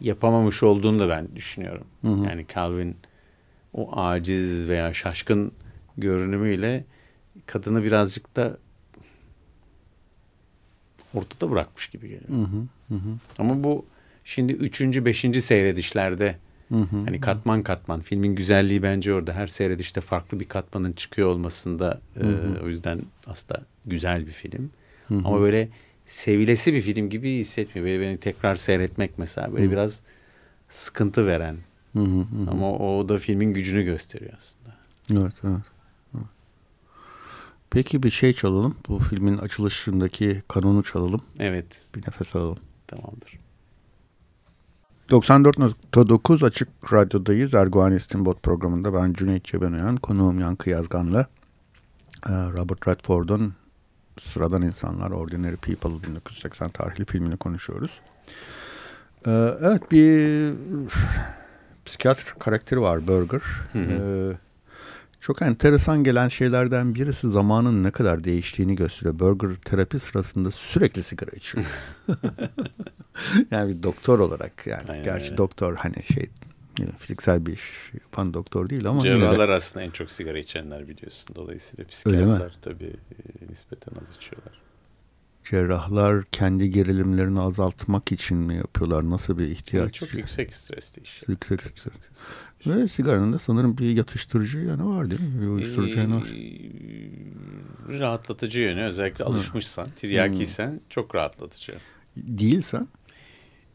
yapamamış olduğunu da ben düşünüyorum. Hı hı. Yani Calvin o aciz veya şaşkın görünümüyle kadını birazcık da ortada bırakmış gibi geliyor. Hı hı hı. Ama bu şimdi üçüncü, beşinci seyredişlerde, hı hı, hani katman katman, filmin güzelliği bence orada, her seyredişte farklı bir katmanın çıkıyor olmasında, hı hı. E, o yüzden aslında güzel bir film. Hı hı. Ama böyle sevilesi bir film gibi hissetmiyor. Böyle beni tekrar seyretmek mesela böyle, hı, biraz sıkıntı veren. Hı hı hı. Ama o da filmin gücünü gösteriyor aslında. Evet, evet. Peki bir şey çalalım. Bu filmin açılışındaki kanunu çalalım. Evet. Bir nefes alalım. Tamamdır. doksan dört nokta dokuz Açık Radyo'dayız. Arguvani İstanbul programında ben Cüneyt Cebenayar, konuğum Yankı Yazgan'la Robert Redford'un Sıradan İnsanlar, Ordinary People bin dokuz yüz seksen tarihli filmini konuşuyoruz. Evet, bir psikiyatr karakteri var, Burger. Hı hı. Ee, Çok enteresan gelen şeylerden birisi zamanın ne kadar değiştiğini gösteriyor. Burger terapi sırasında sürekli sigara içiyor. Yani bir doktor olarak yani. Aynen, gerçi öyle. Doktor hani şey fiziksel bir iş yapan doktor değil ama. Cerrahlar de... aslında en çok sigara içenler biliyorsun. Dolayısıyla psikiyatrlar tabii e, nispeten az içiyorlar. Cerrahlar kendi gerilimlerini azaltmak için mi yapıyorlar? Nasıl bir ihtiyaç? Çok yüksek stresli iş. Yüksek stres. Yüksek stres. Ve sigaranın da sanırım bir yatıştırıcı yanı var değil mi? Bir uyuşturucu ee, yanı var. Rahatlatıcı yönü. Özellikle Hı. alışmışsan, tiryakiysen Hı. çok rahatlatıcı. Değilsen?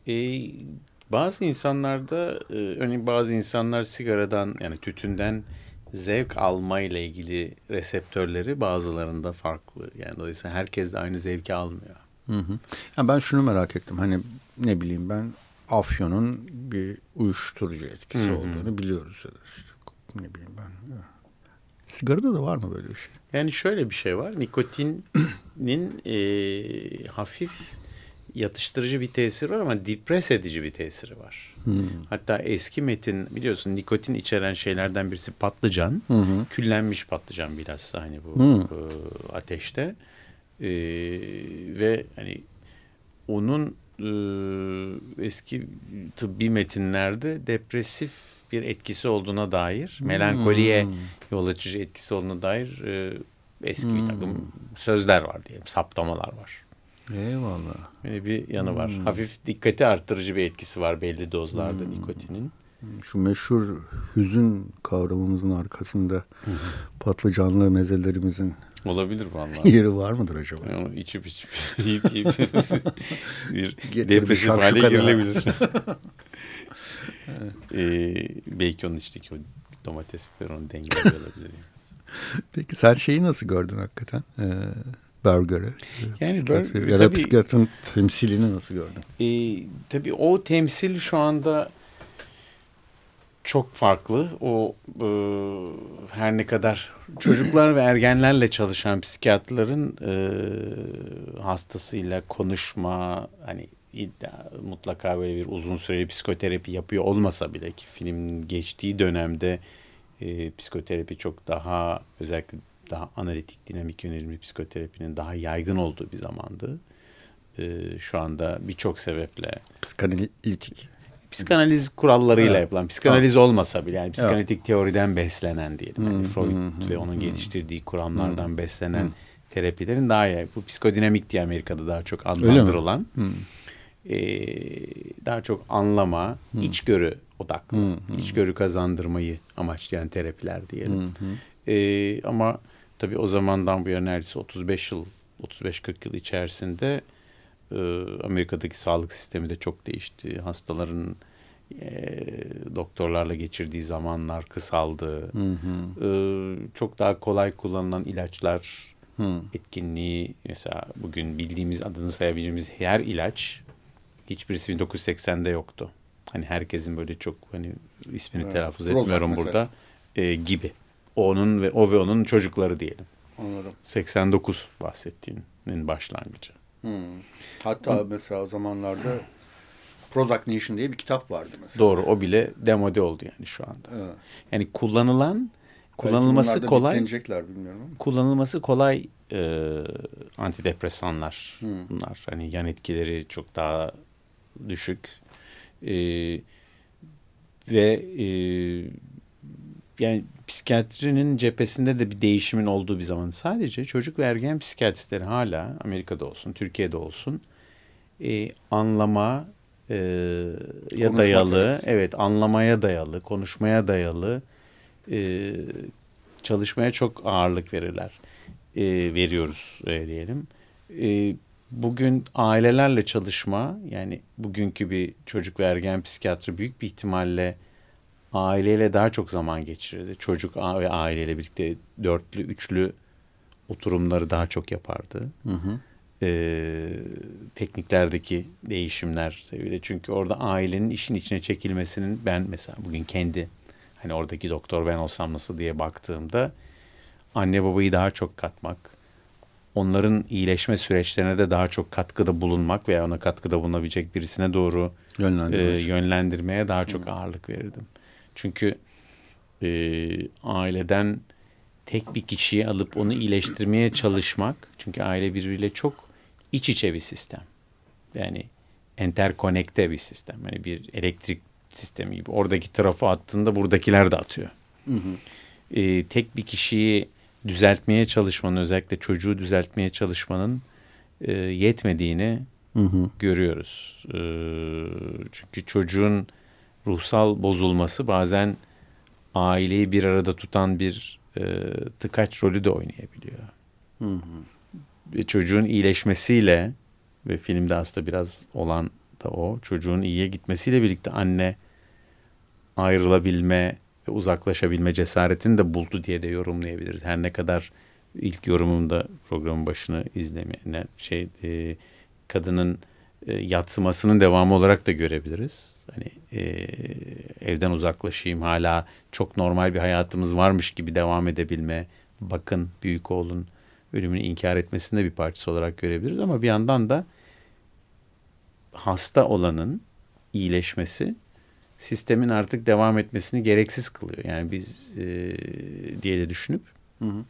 Ee, bazı insanlarda, örneğin bazı insanlar sigaradan, yani tütünden zevk almayla ilgili reseptörleri bazılarında farklı. Yani dolayısıyla herkes de aynı zevki almıyor. Hı hı. Yani ben şunu merak ettim. Hani ne bileyim ben afyonun bir uyuşturucu etkisi hı hı. olduğunu biliyoruz. İşte, ne bileyim ben. Sigarada da var mı böyle bir şey? Yani şöyle bir şey var. Nikotinin e, hafif yatıştırıcı bir tesiri var ama depres edici bir tesiri var. Hmm. Hatta eski metin biliyorsun, nikotin içeren şeylerden birisi patlıcan. Hı hı. Küllenmiş patlıcan bilhassa hani bu hmm. e, ateşte. E, ve hani onun e, eski tıbbi metinlerde depresif bir etkisi olduğuna dair, hmm. melankoliye yol açıcı etkisi olduğuna dair e, eski hmm. bir takım sözler var diyelim, saptamalar var. Eyvallah. Böyle bir yanı hmm. var. Hafif dikkati arttırıcı bir etkisi var belli dozlarda hmm. nikotinin. Şu meşhur hüzün kavramımızın arkasında hmm. patlıcanlı mezelerimizin olabilir vallahi. Yeri var mıdır acaba? Yani içip içip yiyip yiyip bir depresif hale girilebilir. ee, belki onun içteki o domates biberonu dengeli olabilir. Peki sen şeyi nasıl gördün hakikaten? Ee, Burger'ı yani bur- ya da psikiyatrın temsilini nasıl gördün? E, tabii o temsil şu anda çok farklı. O e, her ne kadar çocuklar ve ergenlerle çalışan psikiyatrların e, hastasıyla konuşma, hani iddia, mutlaka böyle bir uzun süreli psikoterapi yapıyor olmasa bile ki filmin geçtiği dönemde e, psikoterapi çok daha, özellikle daha analitik, dinamik yönelimli psikoterapinin daha yaygın olduğu bir zamandı. Ee, şu anda birçok sebeple psikanalitik, psikanaliz kurallarıyla evet. yapılan, psikanaliz tamam. olmasa bile yani psikanalitik evet. teoriden beslenen diyelim. Yani hmm, Freud hmm, ve onun hmm. geliştirdiği kuramlardan hmm. beslenen hmm. terapilerin daha yaygın. Bu psikodinamik diye Amerika'da daha çok adlandırılan, hmm. e, daha çok anlama, hmm. içgörü odaklı, hmm. içgörü kazandırmayı amaçlayan terapiler diyelim. Hmm. E, ama tabii o zamandan bu yana neredeyse otuz beş yıl, otuz beş kırk yıl içerisinde e, Amerika'daki sağlık sistemi de çok değişti. Hastaların e, doktorlarla geçirdiği zamanlar kısaldı. Hı hı. E, çok daha kolay kullanılan ilaçlar hı. etkinliği, mesela bugün bildiğimiz, adını sayabileceğimiz her ilaç, hiçbirisi bin dokuz yüz seksende yoktu. Hani herkesin böyle çok hani ismini evet. telaffuz etmiyorum burada e, gibi. Onun ve o ve onun çocukları diyelim. Anladım. seksen dokuz bahsettiğinin başlangıcı. Hmm. Hatta Hı. mesela o zamanlarda Prozac Nation diye bir kitap vardı mesela. Doğru, o bile demode oldu yani şu anda. Evet. Yani kullanılan, kullanılması kolay, kullanılması kolay e, antidepresanlar hmm. bunlar. Hani yan etkileri çok daha düşük e, ve e, yani psikiyatrinin cephesinde de bir değişimin olduğu bir zaman sadece çocuk ve ergen psikiyatristleri hala Amerika'da olsun, Türkiye'de olsun e, anlama e, ya dayalı, evet. evet anlamaya dayalı, konuşmaya dayalı e, çalışmaya çok ağırlık verirler, e, veriyoruz e, diyelim. E, bugün ailelerle çalışma, yani bugünkü bir çocuk ve ergen psikiyatri büyük bir ihtimalle aileyle daha çok zaman geçirirdi. Çocuk ve aileyle birlikte dörtlü, üçlü oturumları daha çok yapardı. Hı hı. Ee, tekniklerdeki değişimler seviyede. Çünkü orada ailenin işin içine çekilmesinin, ben mesela bugün kendi hani oradaki doktor ben olsam nasıl diye baktığımda anne babayı daha çok katmak, onların iyileşme süreçlerine de daha çok katkıda bulunmak veya ona katkıda bulunabilecek birisine doğru e, yönlendirmeye daha çok hı. ağırlık verirdim. Çünkü e, aileden tek bir kişiyi alıp onu iyileştirmeye çalışmak, çünkü aile birbiriyle çok iç içe bir sistem. Yani enterkonekte bir sistem. Yani bir elektrik sistemi gibi. Oradaki trafo attığında buradakiler de atıyor. Hı hı. E, tek bir kişiyi düzeltmeye çalışmanın, özellikle çocuğu düzeltmeye çalışmanın e, yetmediğini hı hı. görüyoruz. E, çünkü çocuğun ruhsal bozulması bazen aileyi bir arada tutan bir e, tıkaç rolü de oynayabiliyor. Hı hı. Çocuğun iyileşmesiyle ve filmde aslında biraz olan da o, çocuğun iyiye gitmesiyle birlikte anne ayrılabilme ve uzaklaşabilme cesaretini de buldu diye de yorumlayabiliriz. Her ne kadar ilk yorumumda programın başını izlemeyenler şey e, kadının e, yatsımasının devamı olarak da görebiliriz. Hani e, evden uzaklaşayım, hala çok normal bir hayatımız varmış gibi devam edebilme, bakın büyük oğlun ölümünü inkar etmesini de bir parçası olarak görebiliriz. Ama bir yandan da hasta olanın iyileşmesi sistemin artık devam etmesini gereksiz kılıyor. Yani biz e, diye de düşünüp hı hı.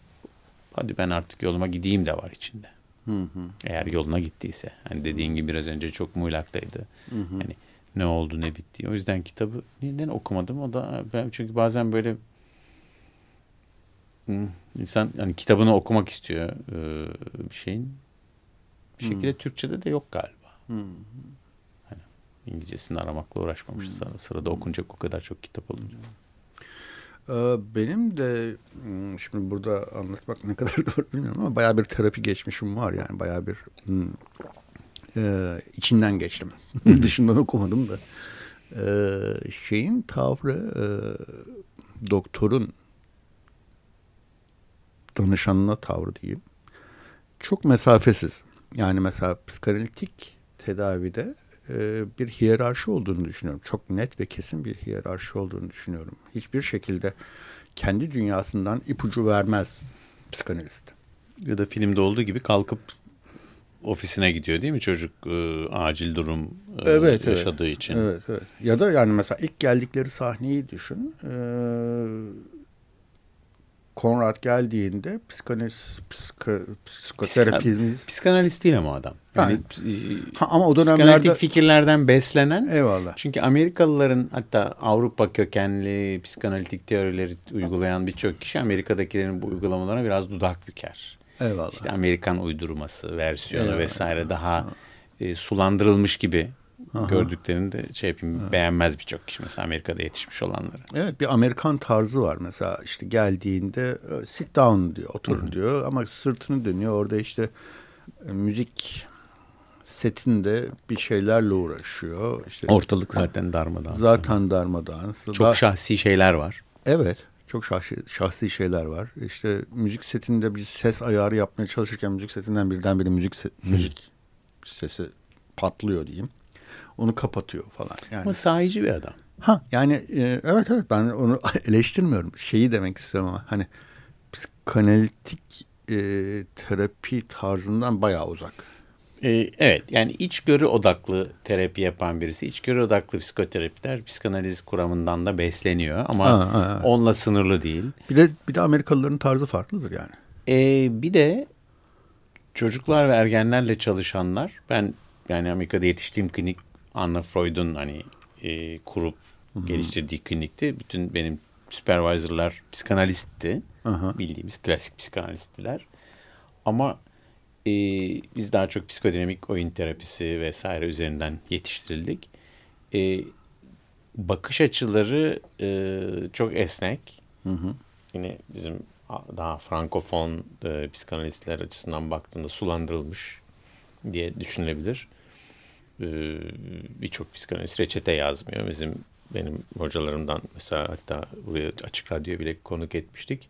hadi ben artık yoluma gideyim de var içinde. Hı hı. Eğer yoluna gittiyse. Hani dediğim gibi biraz önce çok muğlaktaydı. Hani ne oldu ne bitti. O yüzden kitabı neden okumadım? O da ben çünkü bazen böyle insan hani kitabını okumak istiyor ee, bir şeyin. Bir şekilde hı. Türkçe'de de yok galiba. Hı hı. Hani İngilizcesini aramakla uğraşmamışız. Hı. Sırada okunacak o kadar çok kitap olunca. Benim de şimdi burada anlatmak ne kadar doğru bilmiyorum ama bayağı bir terapi geçmişim var yani bayağı bir hı. Ee, içinden geçtim. Dışından okumadım da. Ee, şeyin tavrı e, doktorun danışanına tavrı diyeyim. Çok mesafesiz. Yani mesela psikanalitik tedavide e, bir hiyerarşi olduğunu düşünüyorum. Çok net ve kesin bir hiyerarşi olduğunu düşünüyorum. Hiçbir şekilde kendi dünyasından ipucu vermez psikanalist. Ya da filmde olduğu gibi kalkıp ofisine gidiyor değil mi çocuk e, acil durum e, evet, yaşadığı evet. için. Evet, evet. Ya da yani mesela ilk geldikleri sahneyi düşün. E, Konrad geldiğinde psikanalist, psika, psikoterapimiz... Psikanalist değil ama adam. Yani, yani, ha, ama o dönemlerde... Psikanalitik fikirlerden beslenen. Eyvallah. Çünkü Amerikalıların hatta Avrupa kökenli psikanalitik teorileri uygulayan birçok kişi Amerika'dakilerin bu uygulamalarına biraz dudak büker. Eyvallah. İşte Amerikan uydurması, versiyonu eyvallah. Vesaire daha e, sulandırılmış gibi aha. gördüklerini de şey yapayım evet. beğenmez birçok kişi mesela Amerika'da yetişmiş olanları. Evet bir Amerikan tarzı var mesela işte geldiğinde sit down diyor, otur hı-hı. diyor ama sırtını dönüyor orada işte müzik setinde bir şeylerle uğraşıyor. İşte, ortalık zaten darmadağın. Zaten darmadağın. Çok da, şahsi şeyler var. Evet. Çok şahsi, şahsi şeyler var. İşte müzik setinde bir ses ayarı yapmaya çalışırken müzik setinden birdenbire müzik se- müzik sesi patlıyor diyeyim. Onu kapatıyor falan. Yani. Ama sahici bir adam. Ha yani e, evet evet ben onu eleştirmiyorum. Şeyi demek istiyorum ama hani psikanalitik e, terapi tarzından bayağı uzak. E, evet, yani içgörü odaklı terapi yapan birisi, içgörü odaklı psikoterapistler psikanaliz kuramından da besleniyor ama ha, ha, ha. onunla sınırlı değil. Bir de bir de Amerikalıların tarzı farklıdır yani. E, bir de çocuklar ve ergenlerle çalışanlar, ben yani Amerika'da yetiştiğim klinik Anna Freud'un hani e, kurup Hı-hı. geliştirdiği klinikti. Bütün benim supervisorlar psikanalistti. Hı-hı. Bildiğimiz klasik psikanalisttiler. Ama e, biz daha çok psikodinamik oyun terapisi vesaire üzerinden yetiştirildik. E, bakış açıları e, çok esnek. Hı-hı. Yine bizim daha frankofon e, psikanalistler açısından baktığında sulandırılmış diye düşünülebilir. Ee, birçok psikanalist reçete yazmıyor. Bizim benim hocalarımdan mesela, hatta buraya Açık Radyo'ya bile konuk etmiştik.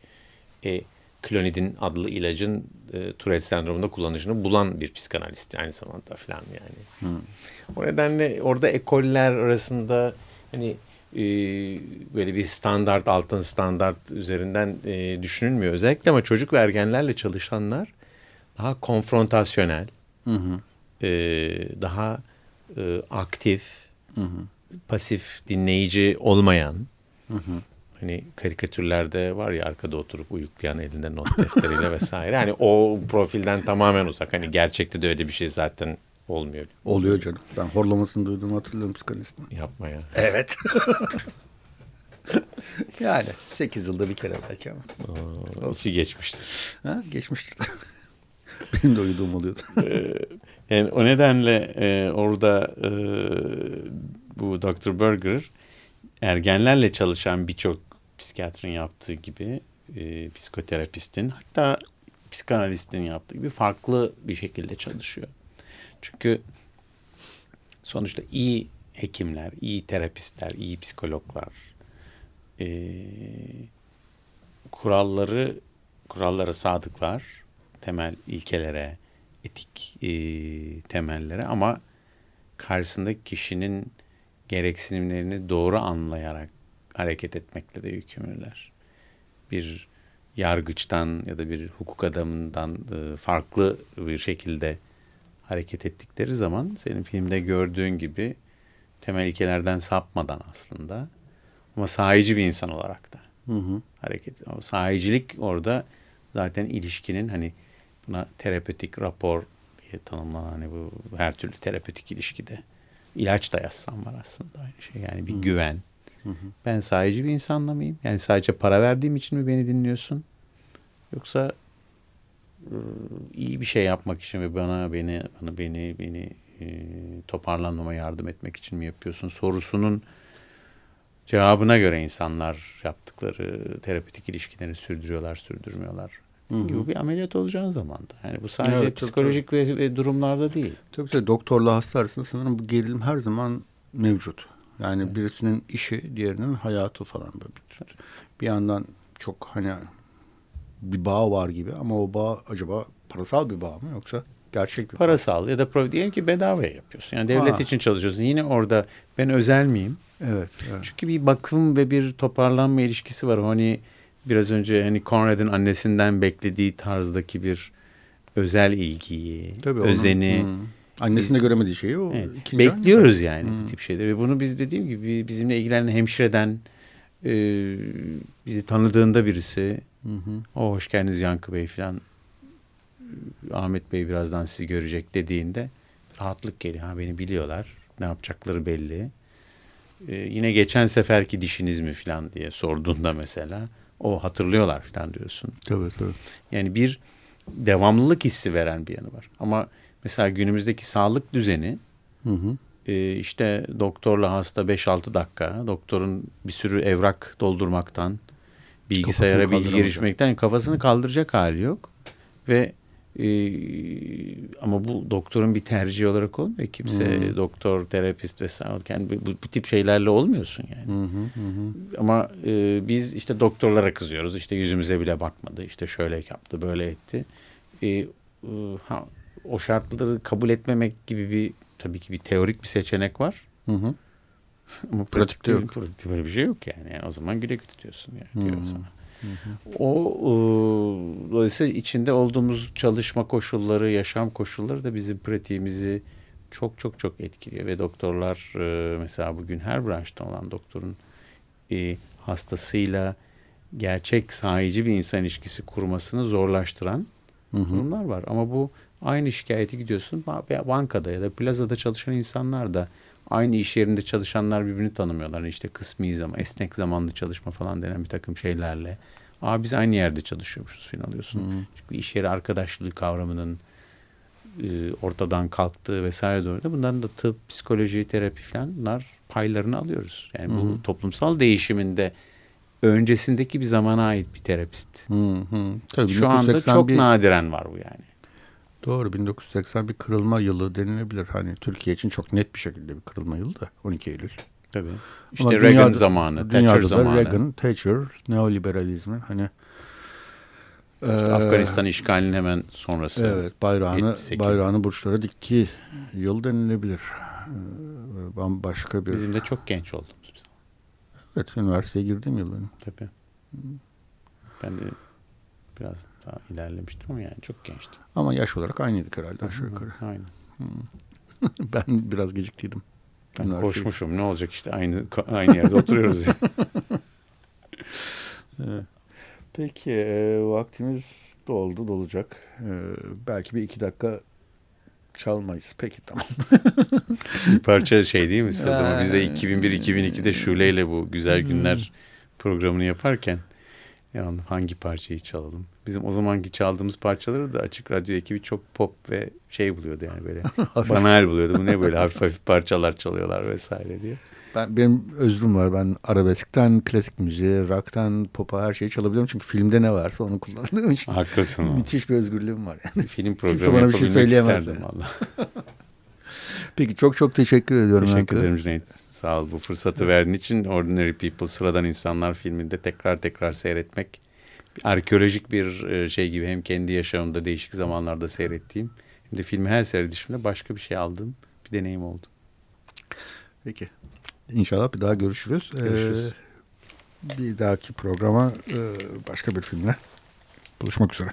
E, klonidin adlı ilacın e, Tourette sendromunda kullanışını bulan bir psikanalist aynı zamanda falan yani. Hmm. O nedenle orada ekoller arasında hani e, böyle bir standart, altın standart üzerinden e, düşünülmüyor özellikle, ama çocuk ve ergenlerle çalışanlar daha konfrontasyonel, hı hı. E, daha e, aktif, hı hı. pasif dinleyici olmayan, hı hı. hani karikatürlerde var ya, arkada oturup uyuklayan elinde not defteriyle vesaire, hani o profilden tamamen uzak. Hani gerçekte de öyle bir şey zaten olmuyor. Oluyor canım. Ben horlamasını duyduğumu hatırlıyorum psikanalistin. Yapma ya. Evet. Yani sekiz yılda bir kere belki ama. O şey geçmiştir. Ha, geçmiştir. Benim de uyuduğum oluyordu. Yani o nedenle e, orada e, bu doktor Berger ergenlerle çalışan birçok psikiyatrın yaptığı gibi e, psikoterapistin, hatta psikanalistin yaptığı gibi farklı bir şekilde çalışıyor. Çünkü sonuçta iyi hekimler, iyi terapistler, iyi psikologlar e, kuralları kurallara sadıklar, temel ilkelere, etik e, temellere, ama karşısındaki kişinin gereksinimlerini doğru anlayarak hareket etmekle de yükümlüler. Bir yargıçtan ya da bir hukuk adamından e, farklı bir şekilde hareket ettikleri zaman, senin filmde gördüğün gibi, temel ilkelerden sapmadan aslında ama sahici bir insan olarak da hı hı. hareket. O sahicilik orada zaten ilişkinin, hani buna terapötik rapor diye tanımlanan, hani bu her türlü terapötik ilişkide ilaç da yazsam var aslında aynı şey. Yani bir Hı-hı. güven. Hı-hı. Ben sadece bir insanla mıyım? Yani sadece para verdiğim için mi beni dinliyorsun? Yoksa iyi bir şey yapmak için ve bana beni bana beni beni e, toparlanmama yardım etmek için mi yapıyorsun sorusunun cevabına göre insanlar yaptıkları terapötik ilişkilerini sürdürüyorlar, sürdürmüyorlar. Gibi bir ameliyat olacağın zaman da. Yani bu sadece evet, psikolojik ve, ve durumlarda değil. Tabii ki doktorla hasta arasında sanırım bu gerilim her zaman mevcut. Yani evet. birisinin işi, diğerinin hayatı falan. Böyle. Bir yandan çok hani bir bağ var gibi, ama o bağ acaba parasal bir bağ mı yoksa gerçek bir parasal bağ? Ya da diyelim ki bedavaya yapıyorsun. Yani devlet ha. için çalışıyorsun. Yine orada ben özel miyim? Evet, evet. Çünkü bir bakım ve bir toparlanma ilişkisi var. Hani biraz önce hani Conrad'ın annesinden beklediği tarzdaki bir özel ilgiyi, tabii özeni. Onun, annesinde biz, göremediği şeyi o. Evet, bekliyoruz anne. Yani hmm. bu tip şeyleri. Ve bunu biz dediğim gibi bizimle ilgilenen hemşireden e, bizi tanıdığında birisi hmm. o hoş geldiniz Yankı Bey falan, Ahmet Bey birazdan sizi görecek dediğinde rahatlık geliyor. Ha, beni biliyorlar. Ne yapacakları belli. E, yine geçen seferki dişiniz mi falan diye sorduğunda mesela o hatırlıyorlar falan diyorsun. Tabii tabii. Yani bir devamlılık hissi veren bir yanı var. Ama mesela günümüzdeki sağlık düzeni hı hı. E, işte doktorla hasta beş altı dakika, doktorun bir sürü evrak doldurmaktan, bilgisayara bilgi girişmekten kafasını kaldıracak hali yok. Ve e, ama bu doktorun bir tercihi olarak olmuyor. Kimse hı. doktor, terapist vesaire yani bu, bu tip şeylerle olmuyorsun yani. Hı hı hı. Ama e, biz işte doktorlara kızıyoruz. İşte yüzümüze bile bakmadı. İşte şöyle yaptı, böyle etti. E, e, ha, o şartları kabul etmemek gibi bir tabii ki bir teorik bir seçenek var. Hı hı. Ama pratikte yok. Pratikte böyle bir şey yok yani. Yani o zaman güle güle diyorsun yani, diyor sana. Hı hı. O e, dolayısıyla içinde olduğumuz çalışma koşulları, yaşam koşulları da bizim pratiğimizi çok çok çok etkiliyor. Ve doktorlar e, mesela bugün her branşta olan doktorun e, hastasıyla gerçek sahici bir insan ilişkisi kurmasını zorlaştıran hı hı. durumlar var. Ama bu aynı şikayeti gidiyorsun bankada ya da plazada çalışan insanlar da aynı iş yerinde çalışanlar birbirini tanımıyorlar. İşte kısmi zaman, esnek zamanlı çalışma falan denen bir takım şeylerle. Aa biz aynı yerde çalışıyormuşuz falan alıyorsun. Hı. Çünkü iş yeri arkadaşlığı kavramının e, ortadan kalktığı vesaire doğru da bundan da tıp, psikoloji, terapi falan bunlar paylarını alıyoruz. Yani bu hı. toplumsal değişiminde öncesindeki bir zamana ait bir terapist. Hı hı. Tabii, şu anda çok bir... nadiren var bu yani. Doğru, bin dokuz yüz seksen bir kırılma yılı denilebilir. Hani Türkiye için çok net bir şekilde bir kırılma yılı da on iki Eylül. Tabii. İşte ama Reagan dünyada, zamanı, Thatcher zamanı. Reagan, Thatcher, neoliberalizmin hani işte e, Afganistan işgalinin hemen sonrası. Evet, bayrağını yetmiş sekiz bayrağını burçlara diktiği yıl denilebilir. Bambaşka bir. Bizim de çok genç olduğumuz biz. Evet, üniversiteye girdiğim yıl benim. Tabii. Ben de biraz daha ilerlemiştim ama yani çok gençtim. Ama yaş olarak aynıydık herhalde aşağı yukarı. Aynen. Ben biraz geciktiydim. Ben üniversite koşmuşum. İçin. Ne olacak işte aynı aynı yerde oturuyoruz. Yani. Evet. Peki e, vaktimiz doldu dolacak. E, belki bir iki dakika çalmayız. Peki tamam. Bir parça şey değil mi Sıradan'ı? Biz de iki bin bir iki bin iki'de Şule'yle bu Güzel Günler programını yaparken yani hangi parçayı çalalım? Bizim o zamanki çaldığımız parçaları da Açık Radyo ekibi çok pop ve şey buluyordu yani böyle banal buluyordu. Bu ne böyle hafif hafif parçalar çalıyorlar vesaire diye. Ben, benim özrüm var. Ben arabeskten klasik müziğe, rock'tan popa her şeyi çalabiliyorum. Çünkü filmde ne varsa onu kullandığım için. Haklısın. Müthiş bir özgürlüğüm var yani. Film programı yapabilmek şey isterdim yani. Valla. Peki çok çok teşekkür ediyorum. Teşekkür ederim Cüneyt. Sağ ol bu fırsatı verdiğin için. Ordinary People, Sıradan İnsanlar filminde tekrar tekrar seyretmek. Arkeolojik bir şey gibi hem kendi yaşamımda değişik zamanlarda seyrettiğim hem de filmi her seyredişimde başka bir şey aldığım bir deneyim oldu. Peki. İnşallah bir daha görüşürüz. Görüşürüz. Ee, bir dahaki programa başka bir filmle buluşmak üzere.